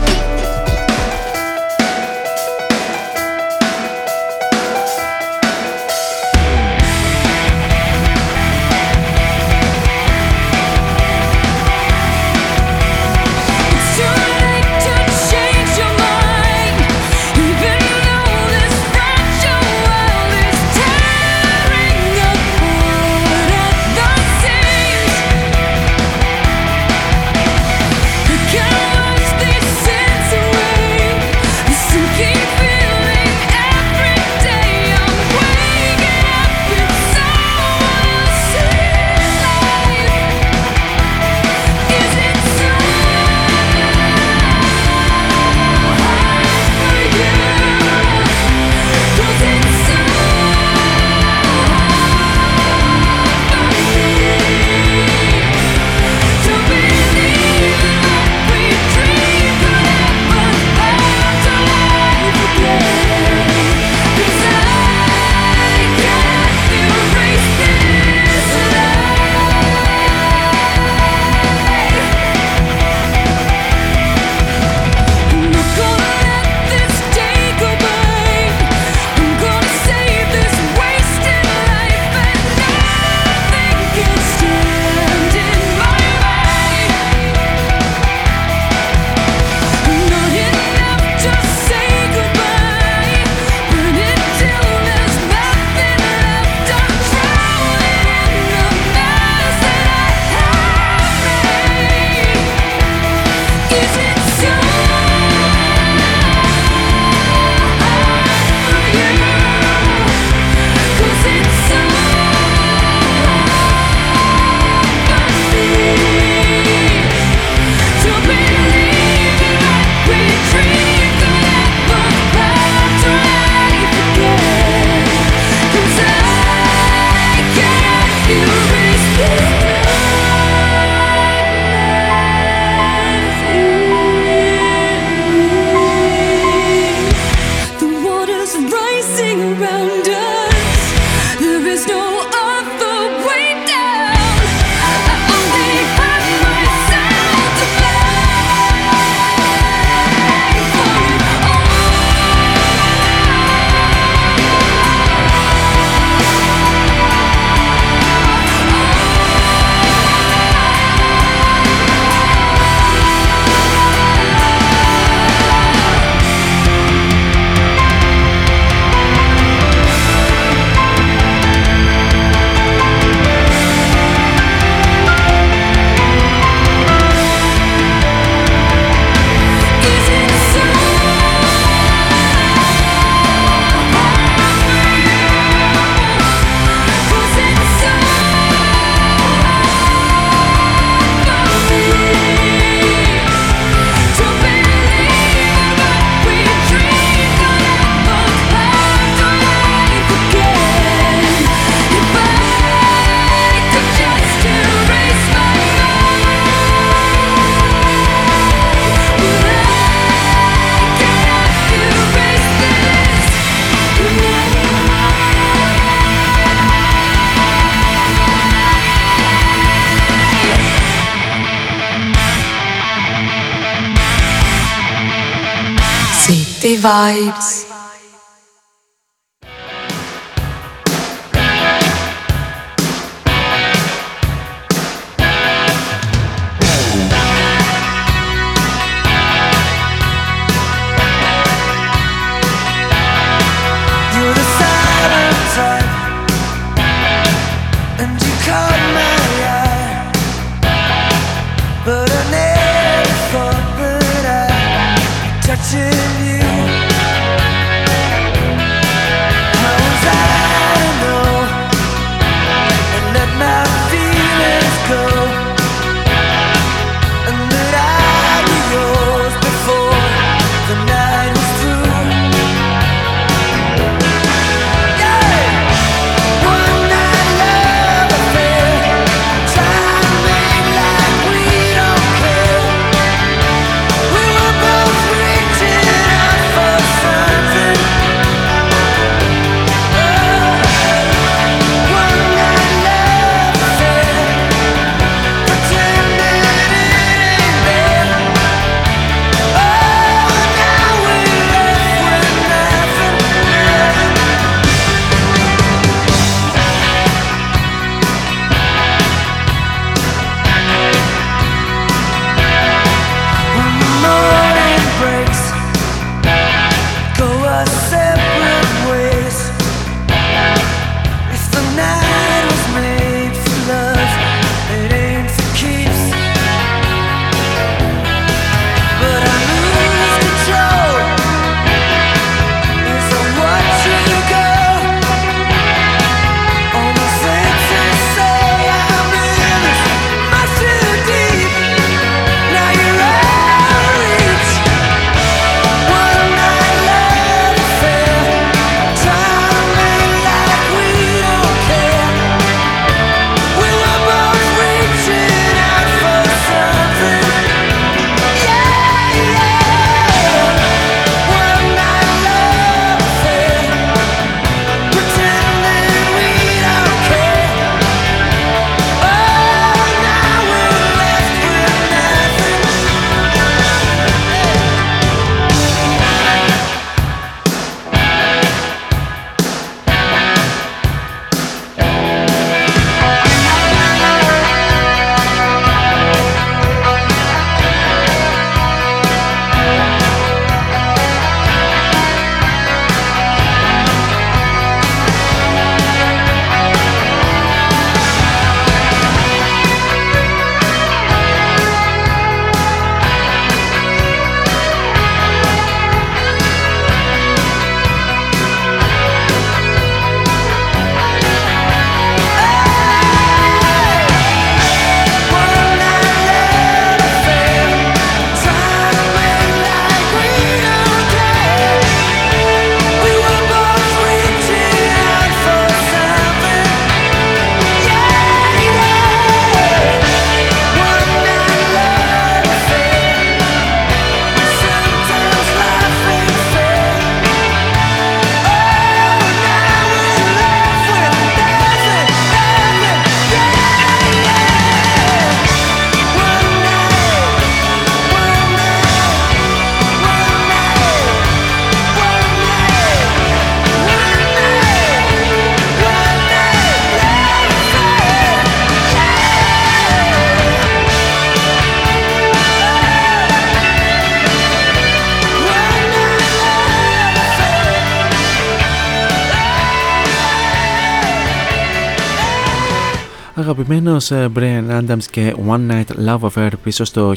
Vibes. Touching you Αγαπημένος Brian Adams και One Night Love Affair πίσω στο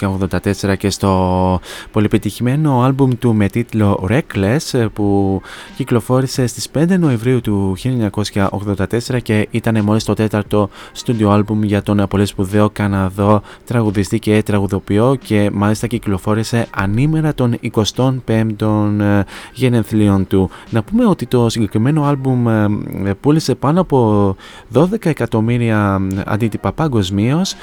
1984 και στο πολυπετυχημένο άλμπουμ του με τίτλο Reckless που κυκλοφόρησε στις 5 Νοεμβρίου του 1984 και ήταν μόλις το τέταρτο στούντιο άλμπουμ για τον πολύ σπουδαίο Καναδό τραγουδιστή και τραγουδοποιό και μάλιστα κυκλοφόρησε ανήμερα των 25ων γενεθλίων του. Να πούμε ότι το συγκεκριμένο άλμπουμ πούλησε πάνω από 12 εκατομμύρια αντίτυπα παγκοσμίως.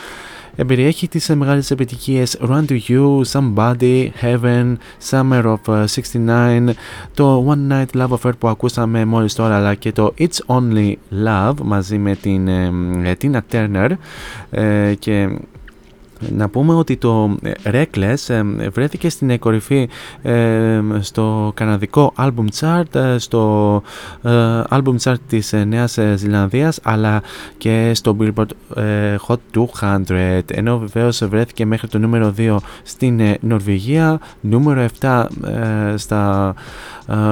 Εμπεριέχει τις μεγάλες επιτυχίες Run to You, Somebody, Heaven, Summer of 69, το One Night Love Affair που ακούσαμε μόλις τώρα, αλλά και το It's Only Love μαζί με την Tina Turner και... Να πούμε ότι το Reckless βρέθηκε στην κορυφή στο καναδικό album chart, στο album chart της Νέας Ζηλανδίας αλλά και στο Billboard Hot 200, ενώ βεβαίως βρέθηκε μέχρι το νούμερο 2 στην Νορβηγία, νούμερο 7 στα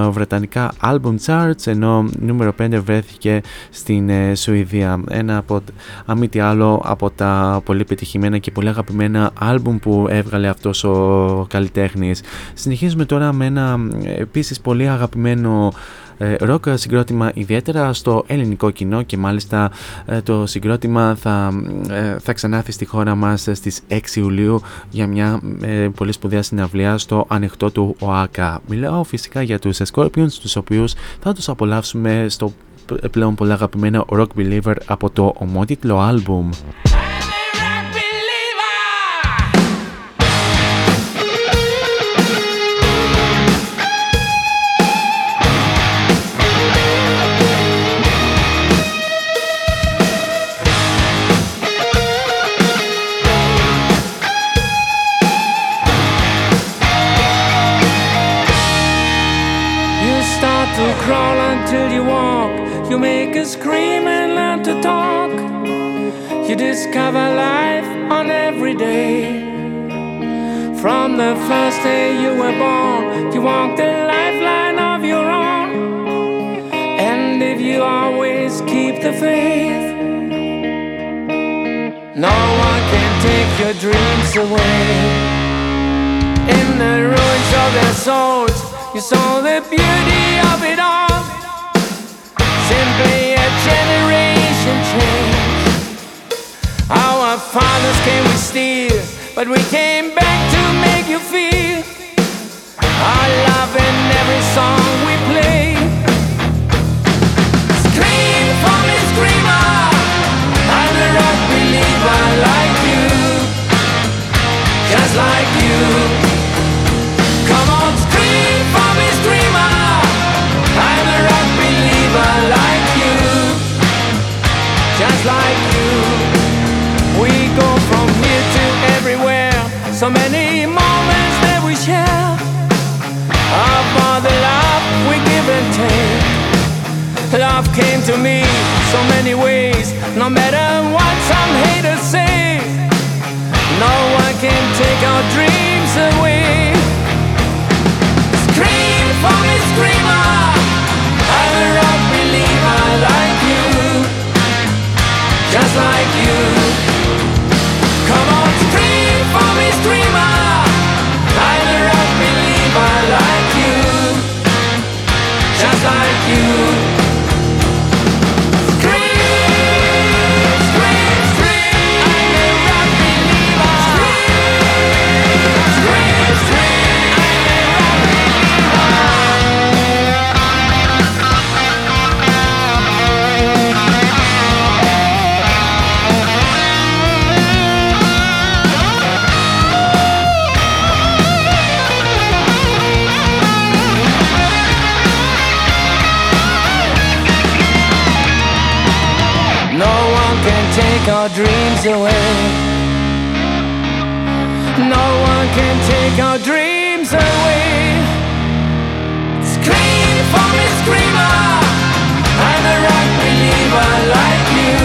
βρετανικά album charts, ενώ νούμερο 5 βρέθηκε στην Σουηδία. Ένα από, αν μη τι άλλο, από τα πολύ πετυχημένα και πολύ αγαπημένα άλμπουμ που έβγαλε αυτός ο καλλιτέχνης. Συνεχίζουμε τώρα με ένα επίσης πολύ αγαπημένο ροκ συγκρότημα, ιδιαίτερα στο ελληνικό κοινό, και μάλιστα το συγκρότημα θα ξανάρθει στη χώρα μας στις 6 Ιουλίου για μια πολύ σπουδαία συναυλία στο ανοιχτό του ΟΑΚΑ. Μιλάω φυσικά για τους Scorpions, τους οποίους θα τους απολαύσουμε στο πλέον πολύ αγαπημένο Rock Believer από το ομότιτλο άλμπουμ. Scream and learn to talk. You discover life on every day. From the first day you were born, you walk the lifeline of your own. And if you always keep the faith, no one can take your dreams away. In the ruins of their souls, you saw the beauty of it all. Simply generation change. Our fathers came with steel, but we came back to make you feel our love in every song we play. Scream for me, screamer, I'm a rock believer like you, just like you. Come on, scream for me, screamer, I'm a rock believer like you, just like you. We go from here to everywhere, so many moments that we share, about the love we give and take. Love came to me so many ways, no matter what some haters say. No one can take our dreams away. Scream for me, screamer, I'm a rock believer like you, just like you. Come on, scream for me, screamer, I'm a rock believer like you, just like you. Scream, scream, scream, I'm a rock believer. Scream, scream, scream, I'm a rock believer. Take our dreams away. No one can take our dreams away. Scream for me, screamer, I'm a rock believer like you,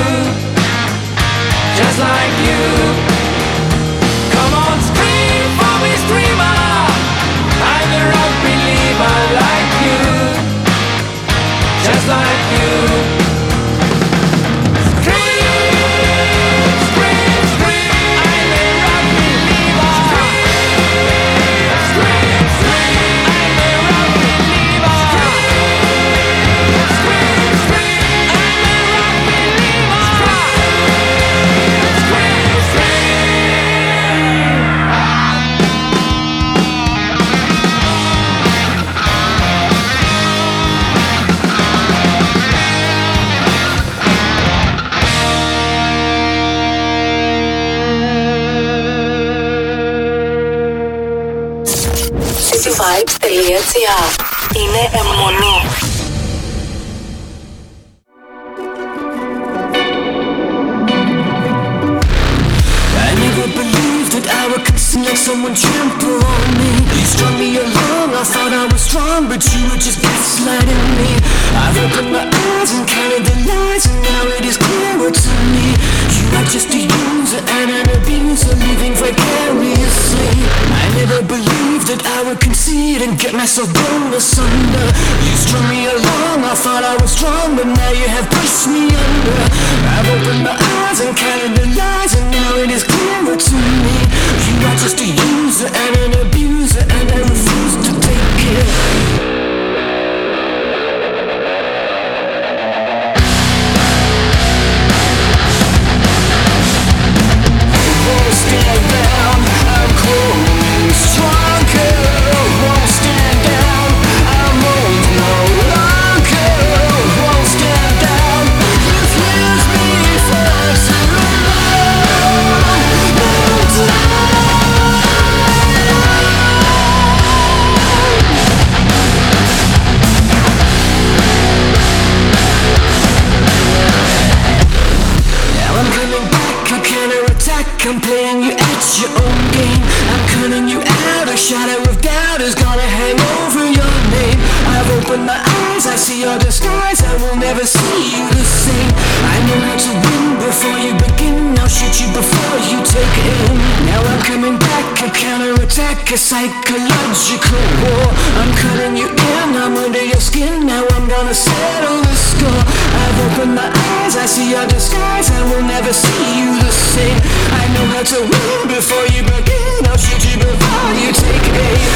just like you. Come on, scream for me, screamer, I'm a rock believer like you, just like you. Scream. Cityvibes.gr. Είναι εμμονή. I never believed that I would let someone trample on me. You strung me along, I thought I was strong, but you were just gaslighting me. I've opened my eyes and counted the lies, and now it is clearer to me. You are just a user and an abuser, living vicariously. I never believed that I would concede and get myself blown asunder. You strung me along, I thought I was strong, but now you have pushed me under. I've opened my eyes and counted the lies, and now it is clearer to me. You are just a user and an abuser, and I refuse to take it. I'm playing you at your own game. I'm cutting you out. A shadow of doubt is gonna hang over your name. I've opened my eyes, I see your disguise. I will never see you the same. I knew how to win before you begin. I'll shoot you before you take aim. Now I'm coming back, a counterattack, a psychological war. I'm cutting you in, I'm under your skin. Now I'm gonna settle the score. I've opened my eyes, I see your disguise. I will never see you the same. I know how to win before you begin. I'll shoot you before you take aim.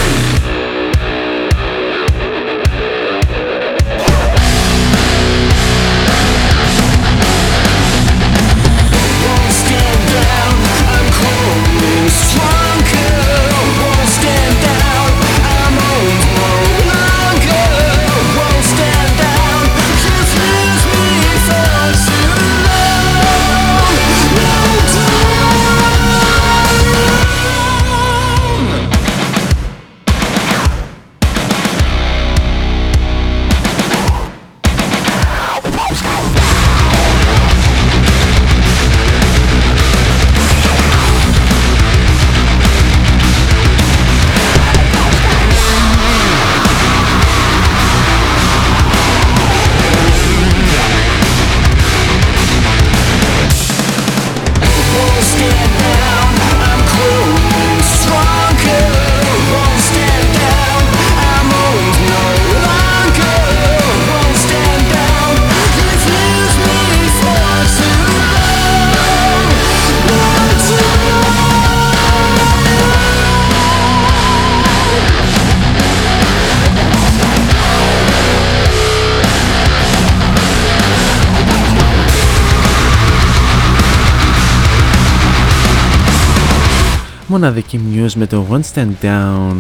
Μοναδική Muse με το One Stand Down,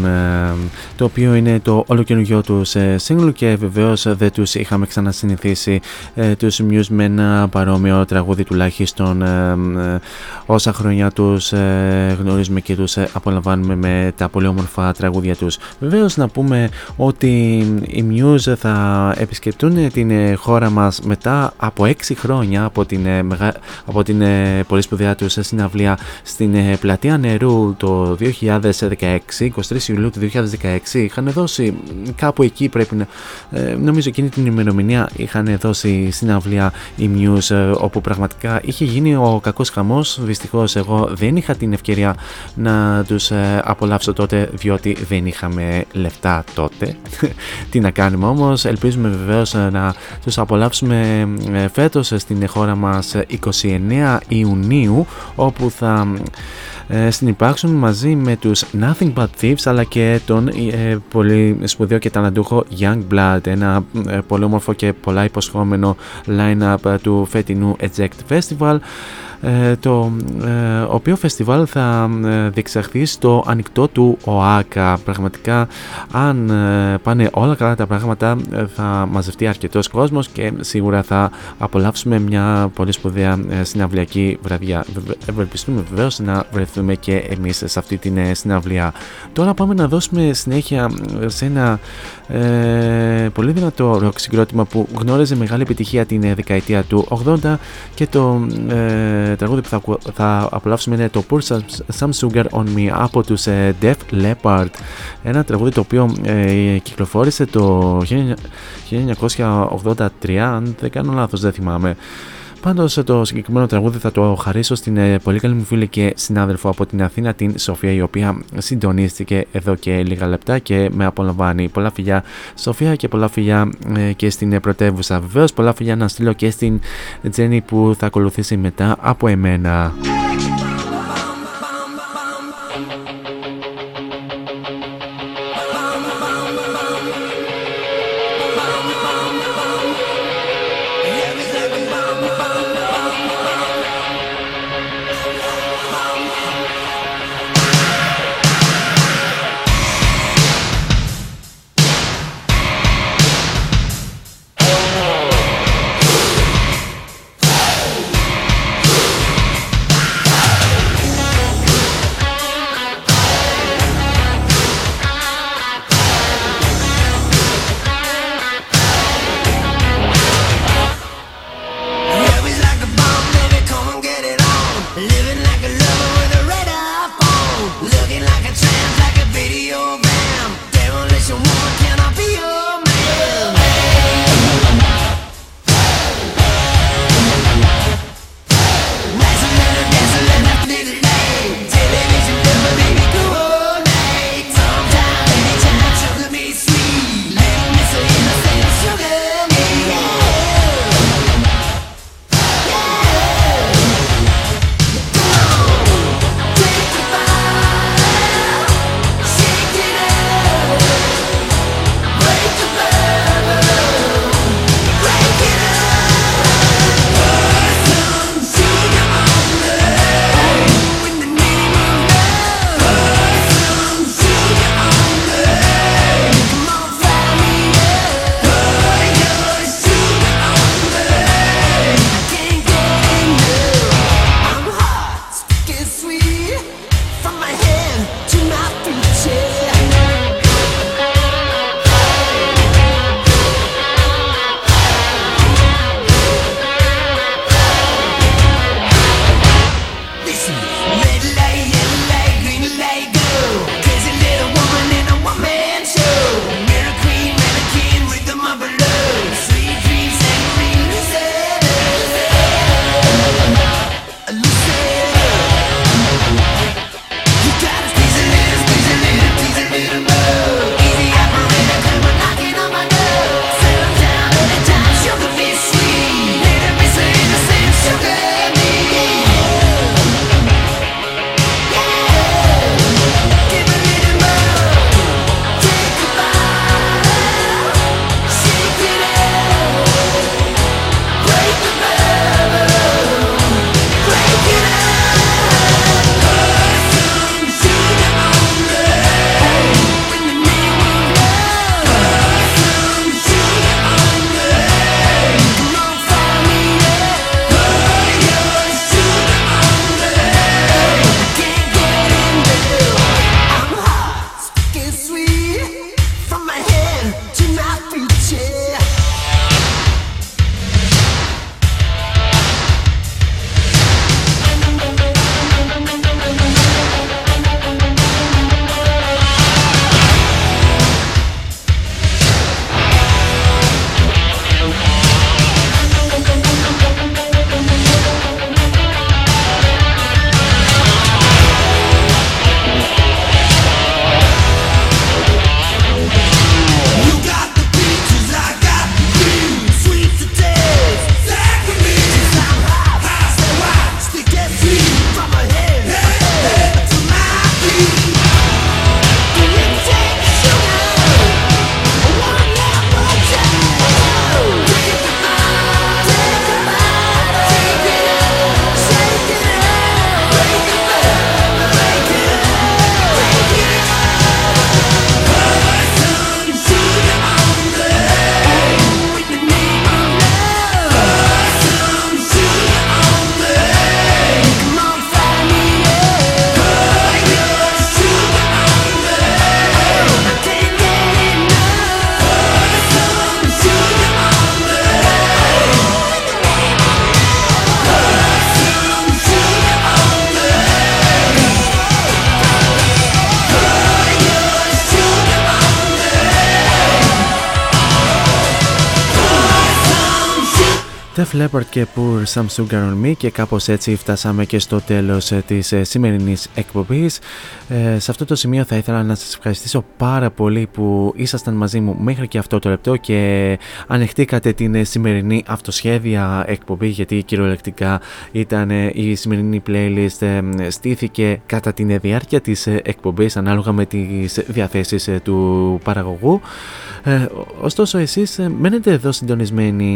το οποίο είναι το όλο καινούργιο τους single και βεβαίως δεν τους είχαμε ξανασυνηθίσει τους Muse με ένα παρόμοιο τραγούδι, τουλάχιστον όσα χρόνια τους γνωρίζουμε και τους απολαμβάνουμε με τα πολύ όμορφα τραγούδια τους. Βεβαίως να πούμε ότι οι Muse θα επισκεπτούν την χώρα μας μετά από 6 χρόνια από την πολύ σπουδαία τους συναυλία στην Πλατεία Νερού το 2016, 23 Ιουλίου του 2016, είχαν δώσει κάπου εκεί, πρέπει να νομίζω εκείνη την ημερομηνία είχαν δώσει συναυλία η Muse, όπου πραγματικά είχε γίνει ο κακός χαμός. Δυστυχώς εγώ δεν είχα την ευκαιρία να τους απολαύσω τότε, διότι δεν είχαμε λεφτά τότε. Τι να κάνουμε όμως, ελπίζουμε βεβαίως να τους απολαύσουμε φέτος στην χώρα μας 29 Ιουνίου, όπου θα συνυπάρξουν μαζί με τους Nothing But Thieves αλλά και τον πολύ σπουδαίο και ταλαντούχο Youngblood, ένα πολύ όμορφο και πολλά υποσχόμενο line-up του φετινού Eject Festival. το οποίο φεστιβάλ θα διεξαχθεί στο ανοιχτό του ΟΑΚΑ. Πραγματικά, αν πάνε όλα καλά τα πράγματα, θα μαζευτεί αρκετός κόσμος και σίγουρα θα απολαύσουμε μια πολύ σπουδαία συναυλιακή βραδιά. Ευελπιστούμε βεβαίως να βρεθούμε και εμείς σε αυτή την συναυλία. Τώρα πάμε να δώσουμε συνέχεια σε ένα πολύ δυνατό ροκ συγκρότημα που γνώριζε μεγάλη επιτυχία την δεκαετία του 80 και το τραγούδι που θα απολαύσουμε είναι το Pour Some Sugar On Me από τους Def Leppard. Ένα τραγούδι το οποίο κυκλοφόρησε το 1983, αν δεν κάνω λάθος, δεν θυμάμαι. Πάντως το συγκεκριμένο τραγούδι θα το χαρίσω στην πολύ καλή μου φίλη και συνάδελφο από την Αθήνα, την Σοφία, η οποία συντονίστηκε εδώ και λίγα λεπτά και με απολαμβάνει. Πολλά φιλιά Σοφία και πολλά φιλιά και στην πρωτεύουσα. Βεβαίως πολλά φιλιά να στείλω και στην Τζέννη που θα ακολουθήσει μετά από εμένα. Def Leppard και Pour Some Sugar On Me, και κάπως έτσι φτάσαμε και στο τέλος της σημερινής εκπομπής. Σε αυτό το σημείο θα ήθελα να σας ευχαριστήσω πάρα πολύ που ήσασταν μαζί μου μέχρι και αυτό το λεπτό και ανεχτήκατε την σημερινή αυτοσχέδια εκπομπή, γιατί κυριολεκτικά ήταν η σημερινή playlist, στήθηκε κατά την διάρκεια της εκπομπής ανάλογα με τις διαθέσεις του παραγωγού. Ωστόσο εσείς μένετε εδώ συντονισμένοι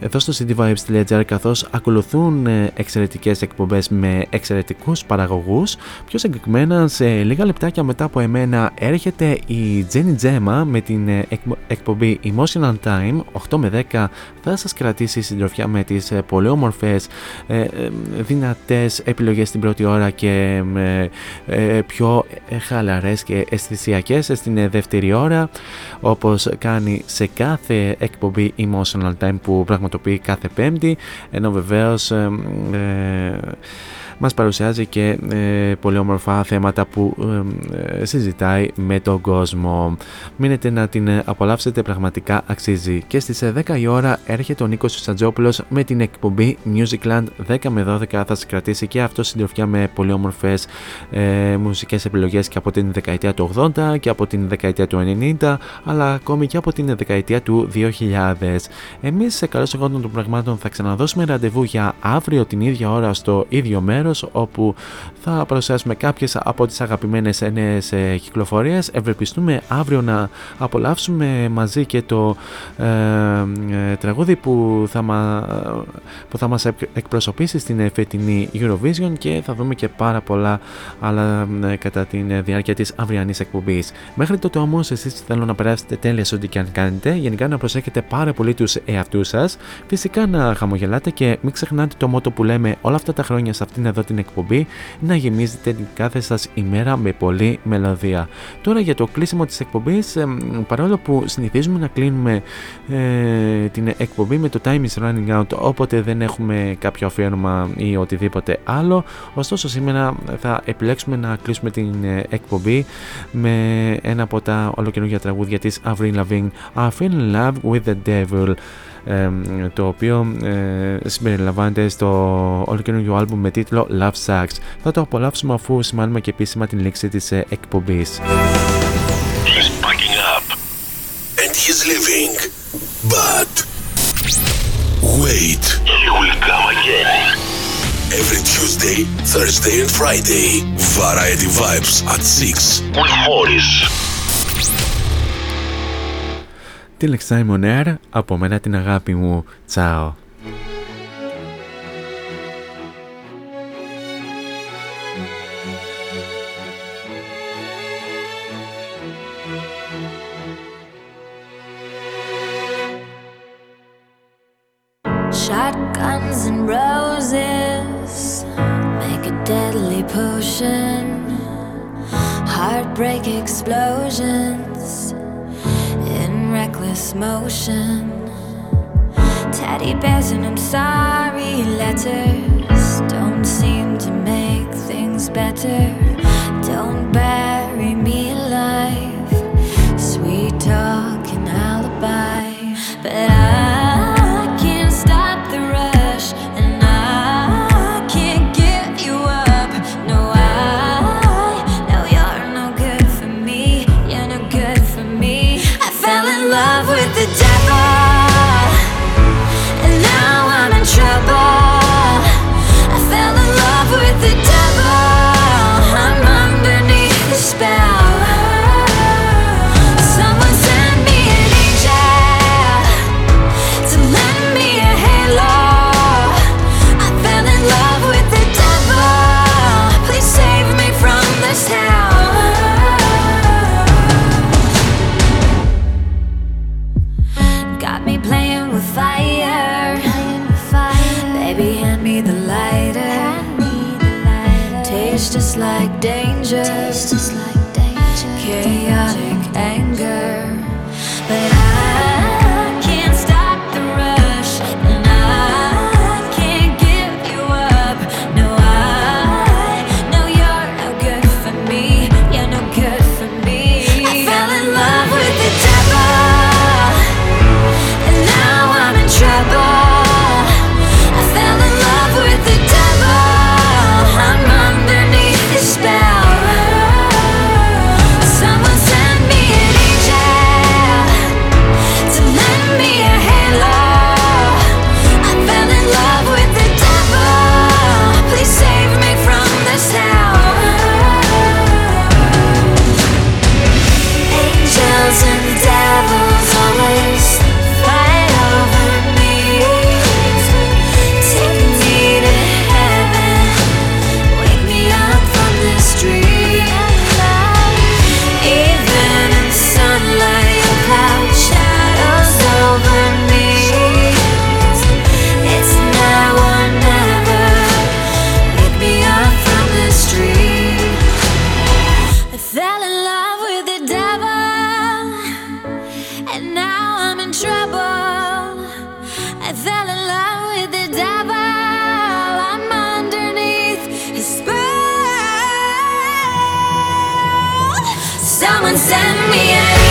εδώ στο CityVibes.gr, καθώς ακολουθούν εξαιρετικές εκπομπές με εξαιρετικούς παραγωγούς. Πιο συγκεκριμένα σε λίγα λεπτάκια μετά από εμένα έρχεται η Jenny Gemma με την εκπομπή Emotional Time. 8 με 10 θα σας κρατήσει συντροφιά με τις πολύ όμορφες δυνατές επιλογές στην πρώτη ώρα και πιο χαλαρές και αισθησιακές στην δεύτερη ώρα, όπως κάνει σε κάθε εκπομπή Emotional Time που πραγματοποιεί κάθε Πέμπτη, ενώ βεβαίως μας παρουσιάζει και πολύ όμορφα θέματα που συζητάει με τον κόσμο. Μείνετε να την απολαύσετε, πραγματικά αξίζει. Και στις 10 η ώρα έρχεται ο Νίκος Χατζόπουλος με την εκπομπή Musicland. 10 με 12 θα συγκρατήσει και αυτό συντροφιά με πολύ όμορφες μουσικές επιλογές και από την δεκαετία του 80 και από την δεκαετία του 90, αλλά ακόμη και από την δεκαετία του 2000. Εμείς σε καλώς εγόντων των πραγμάτων θα ξαναδώσουμε ραντεβού για αύριο την ίδια ώρα στο ίδιο μέρος, όπου θα παρουσιάσουμε κάποιες από τις αγαπημένες νέες κυκλοφορίες. Ευελπιστούμε αύριο να απολαύσουμε μαζί και το τραγούδι που θα μας εκπροσωπήσει στην φετινή Eurovision, και θα δούμε και πάρα πολλά άλλα κατά τη διάρκεια της αυριανής εκπομπής. Μέχρι τότε όμως εσείς θέλω να περάσετε τέλεια σε ό,τι και αν κάνετε, γενικά να προσέχετε πάρα πολύ τους εαυτούς σας, φυσικά να χαμογελάτε και μην ξεχνάτε το μότο που λέμε όλα αυτά τα χρόνια σε αυτήν εδώ την εκπομπή, να γεμίζετε την κάθε σας ημέρα με πολλή μελωδία. Τώρα για το κλείσιμο της εκπομπής, παρόλο που συνηθίζουμε να κλείνουμε την εκπομπή με το Time is running out, όποτε δεν έχουμε κάποιο αφιέρωμα ή οτιδήποτε άλλο, ωστόσο σήμερα θα επιλέξουμε να κλείσουμε την εκπομπή με ένα από τα ολοκαινούργια τραγούδια της Avril Lavigne, I Feel in Love with the Devil, το οποίο συμπεριλαμβάνεται στο ολοκαινούργιο άλμπουμ με τίτλο Love Sucks. Θα το απολαύσουμε αφού σημάνουμε και επίσημα την λήξη της εκπομπής. He's packing up and he's leaving, but wait, he will come again. Every Tuesday, Thursday and Friday, Variety Vibes at 6 with Morris. Till next time on air, από μένα την αγάπη μου. Τσάω. Shotguns and roses make a deadly potion. Heartbreak explosions in reckless motion. Teddy bears and I'm sorry letters don't seem to make things better. Don't bury me alive, sweet talk and alibi. But I can't stop the rush, and I can't give you up. No, no, you're no good for me. You're no good for me. I fell in love with the devil, and now I'm in trouble. I fell in love with the devil, I'm underneath the spell. Just like danger, just like danger, chaotic danger, anger, but I can't stop the rush, and I can't give you up. No, I know you're no good for me. You're no good for me. I fell in love with the devil, and now I'm in trouble. send me out.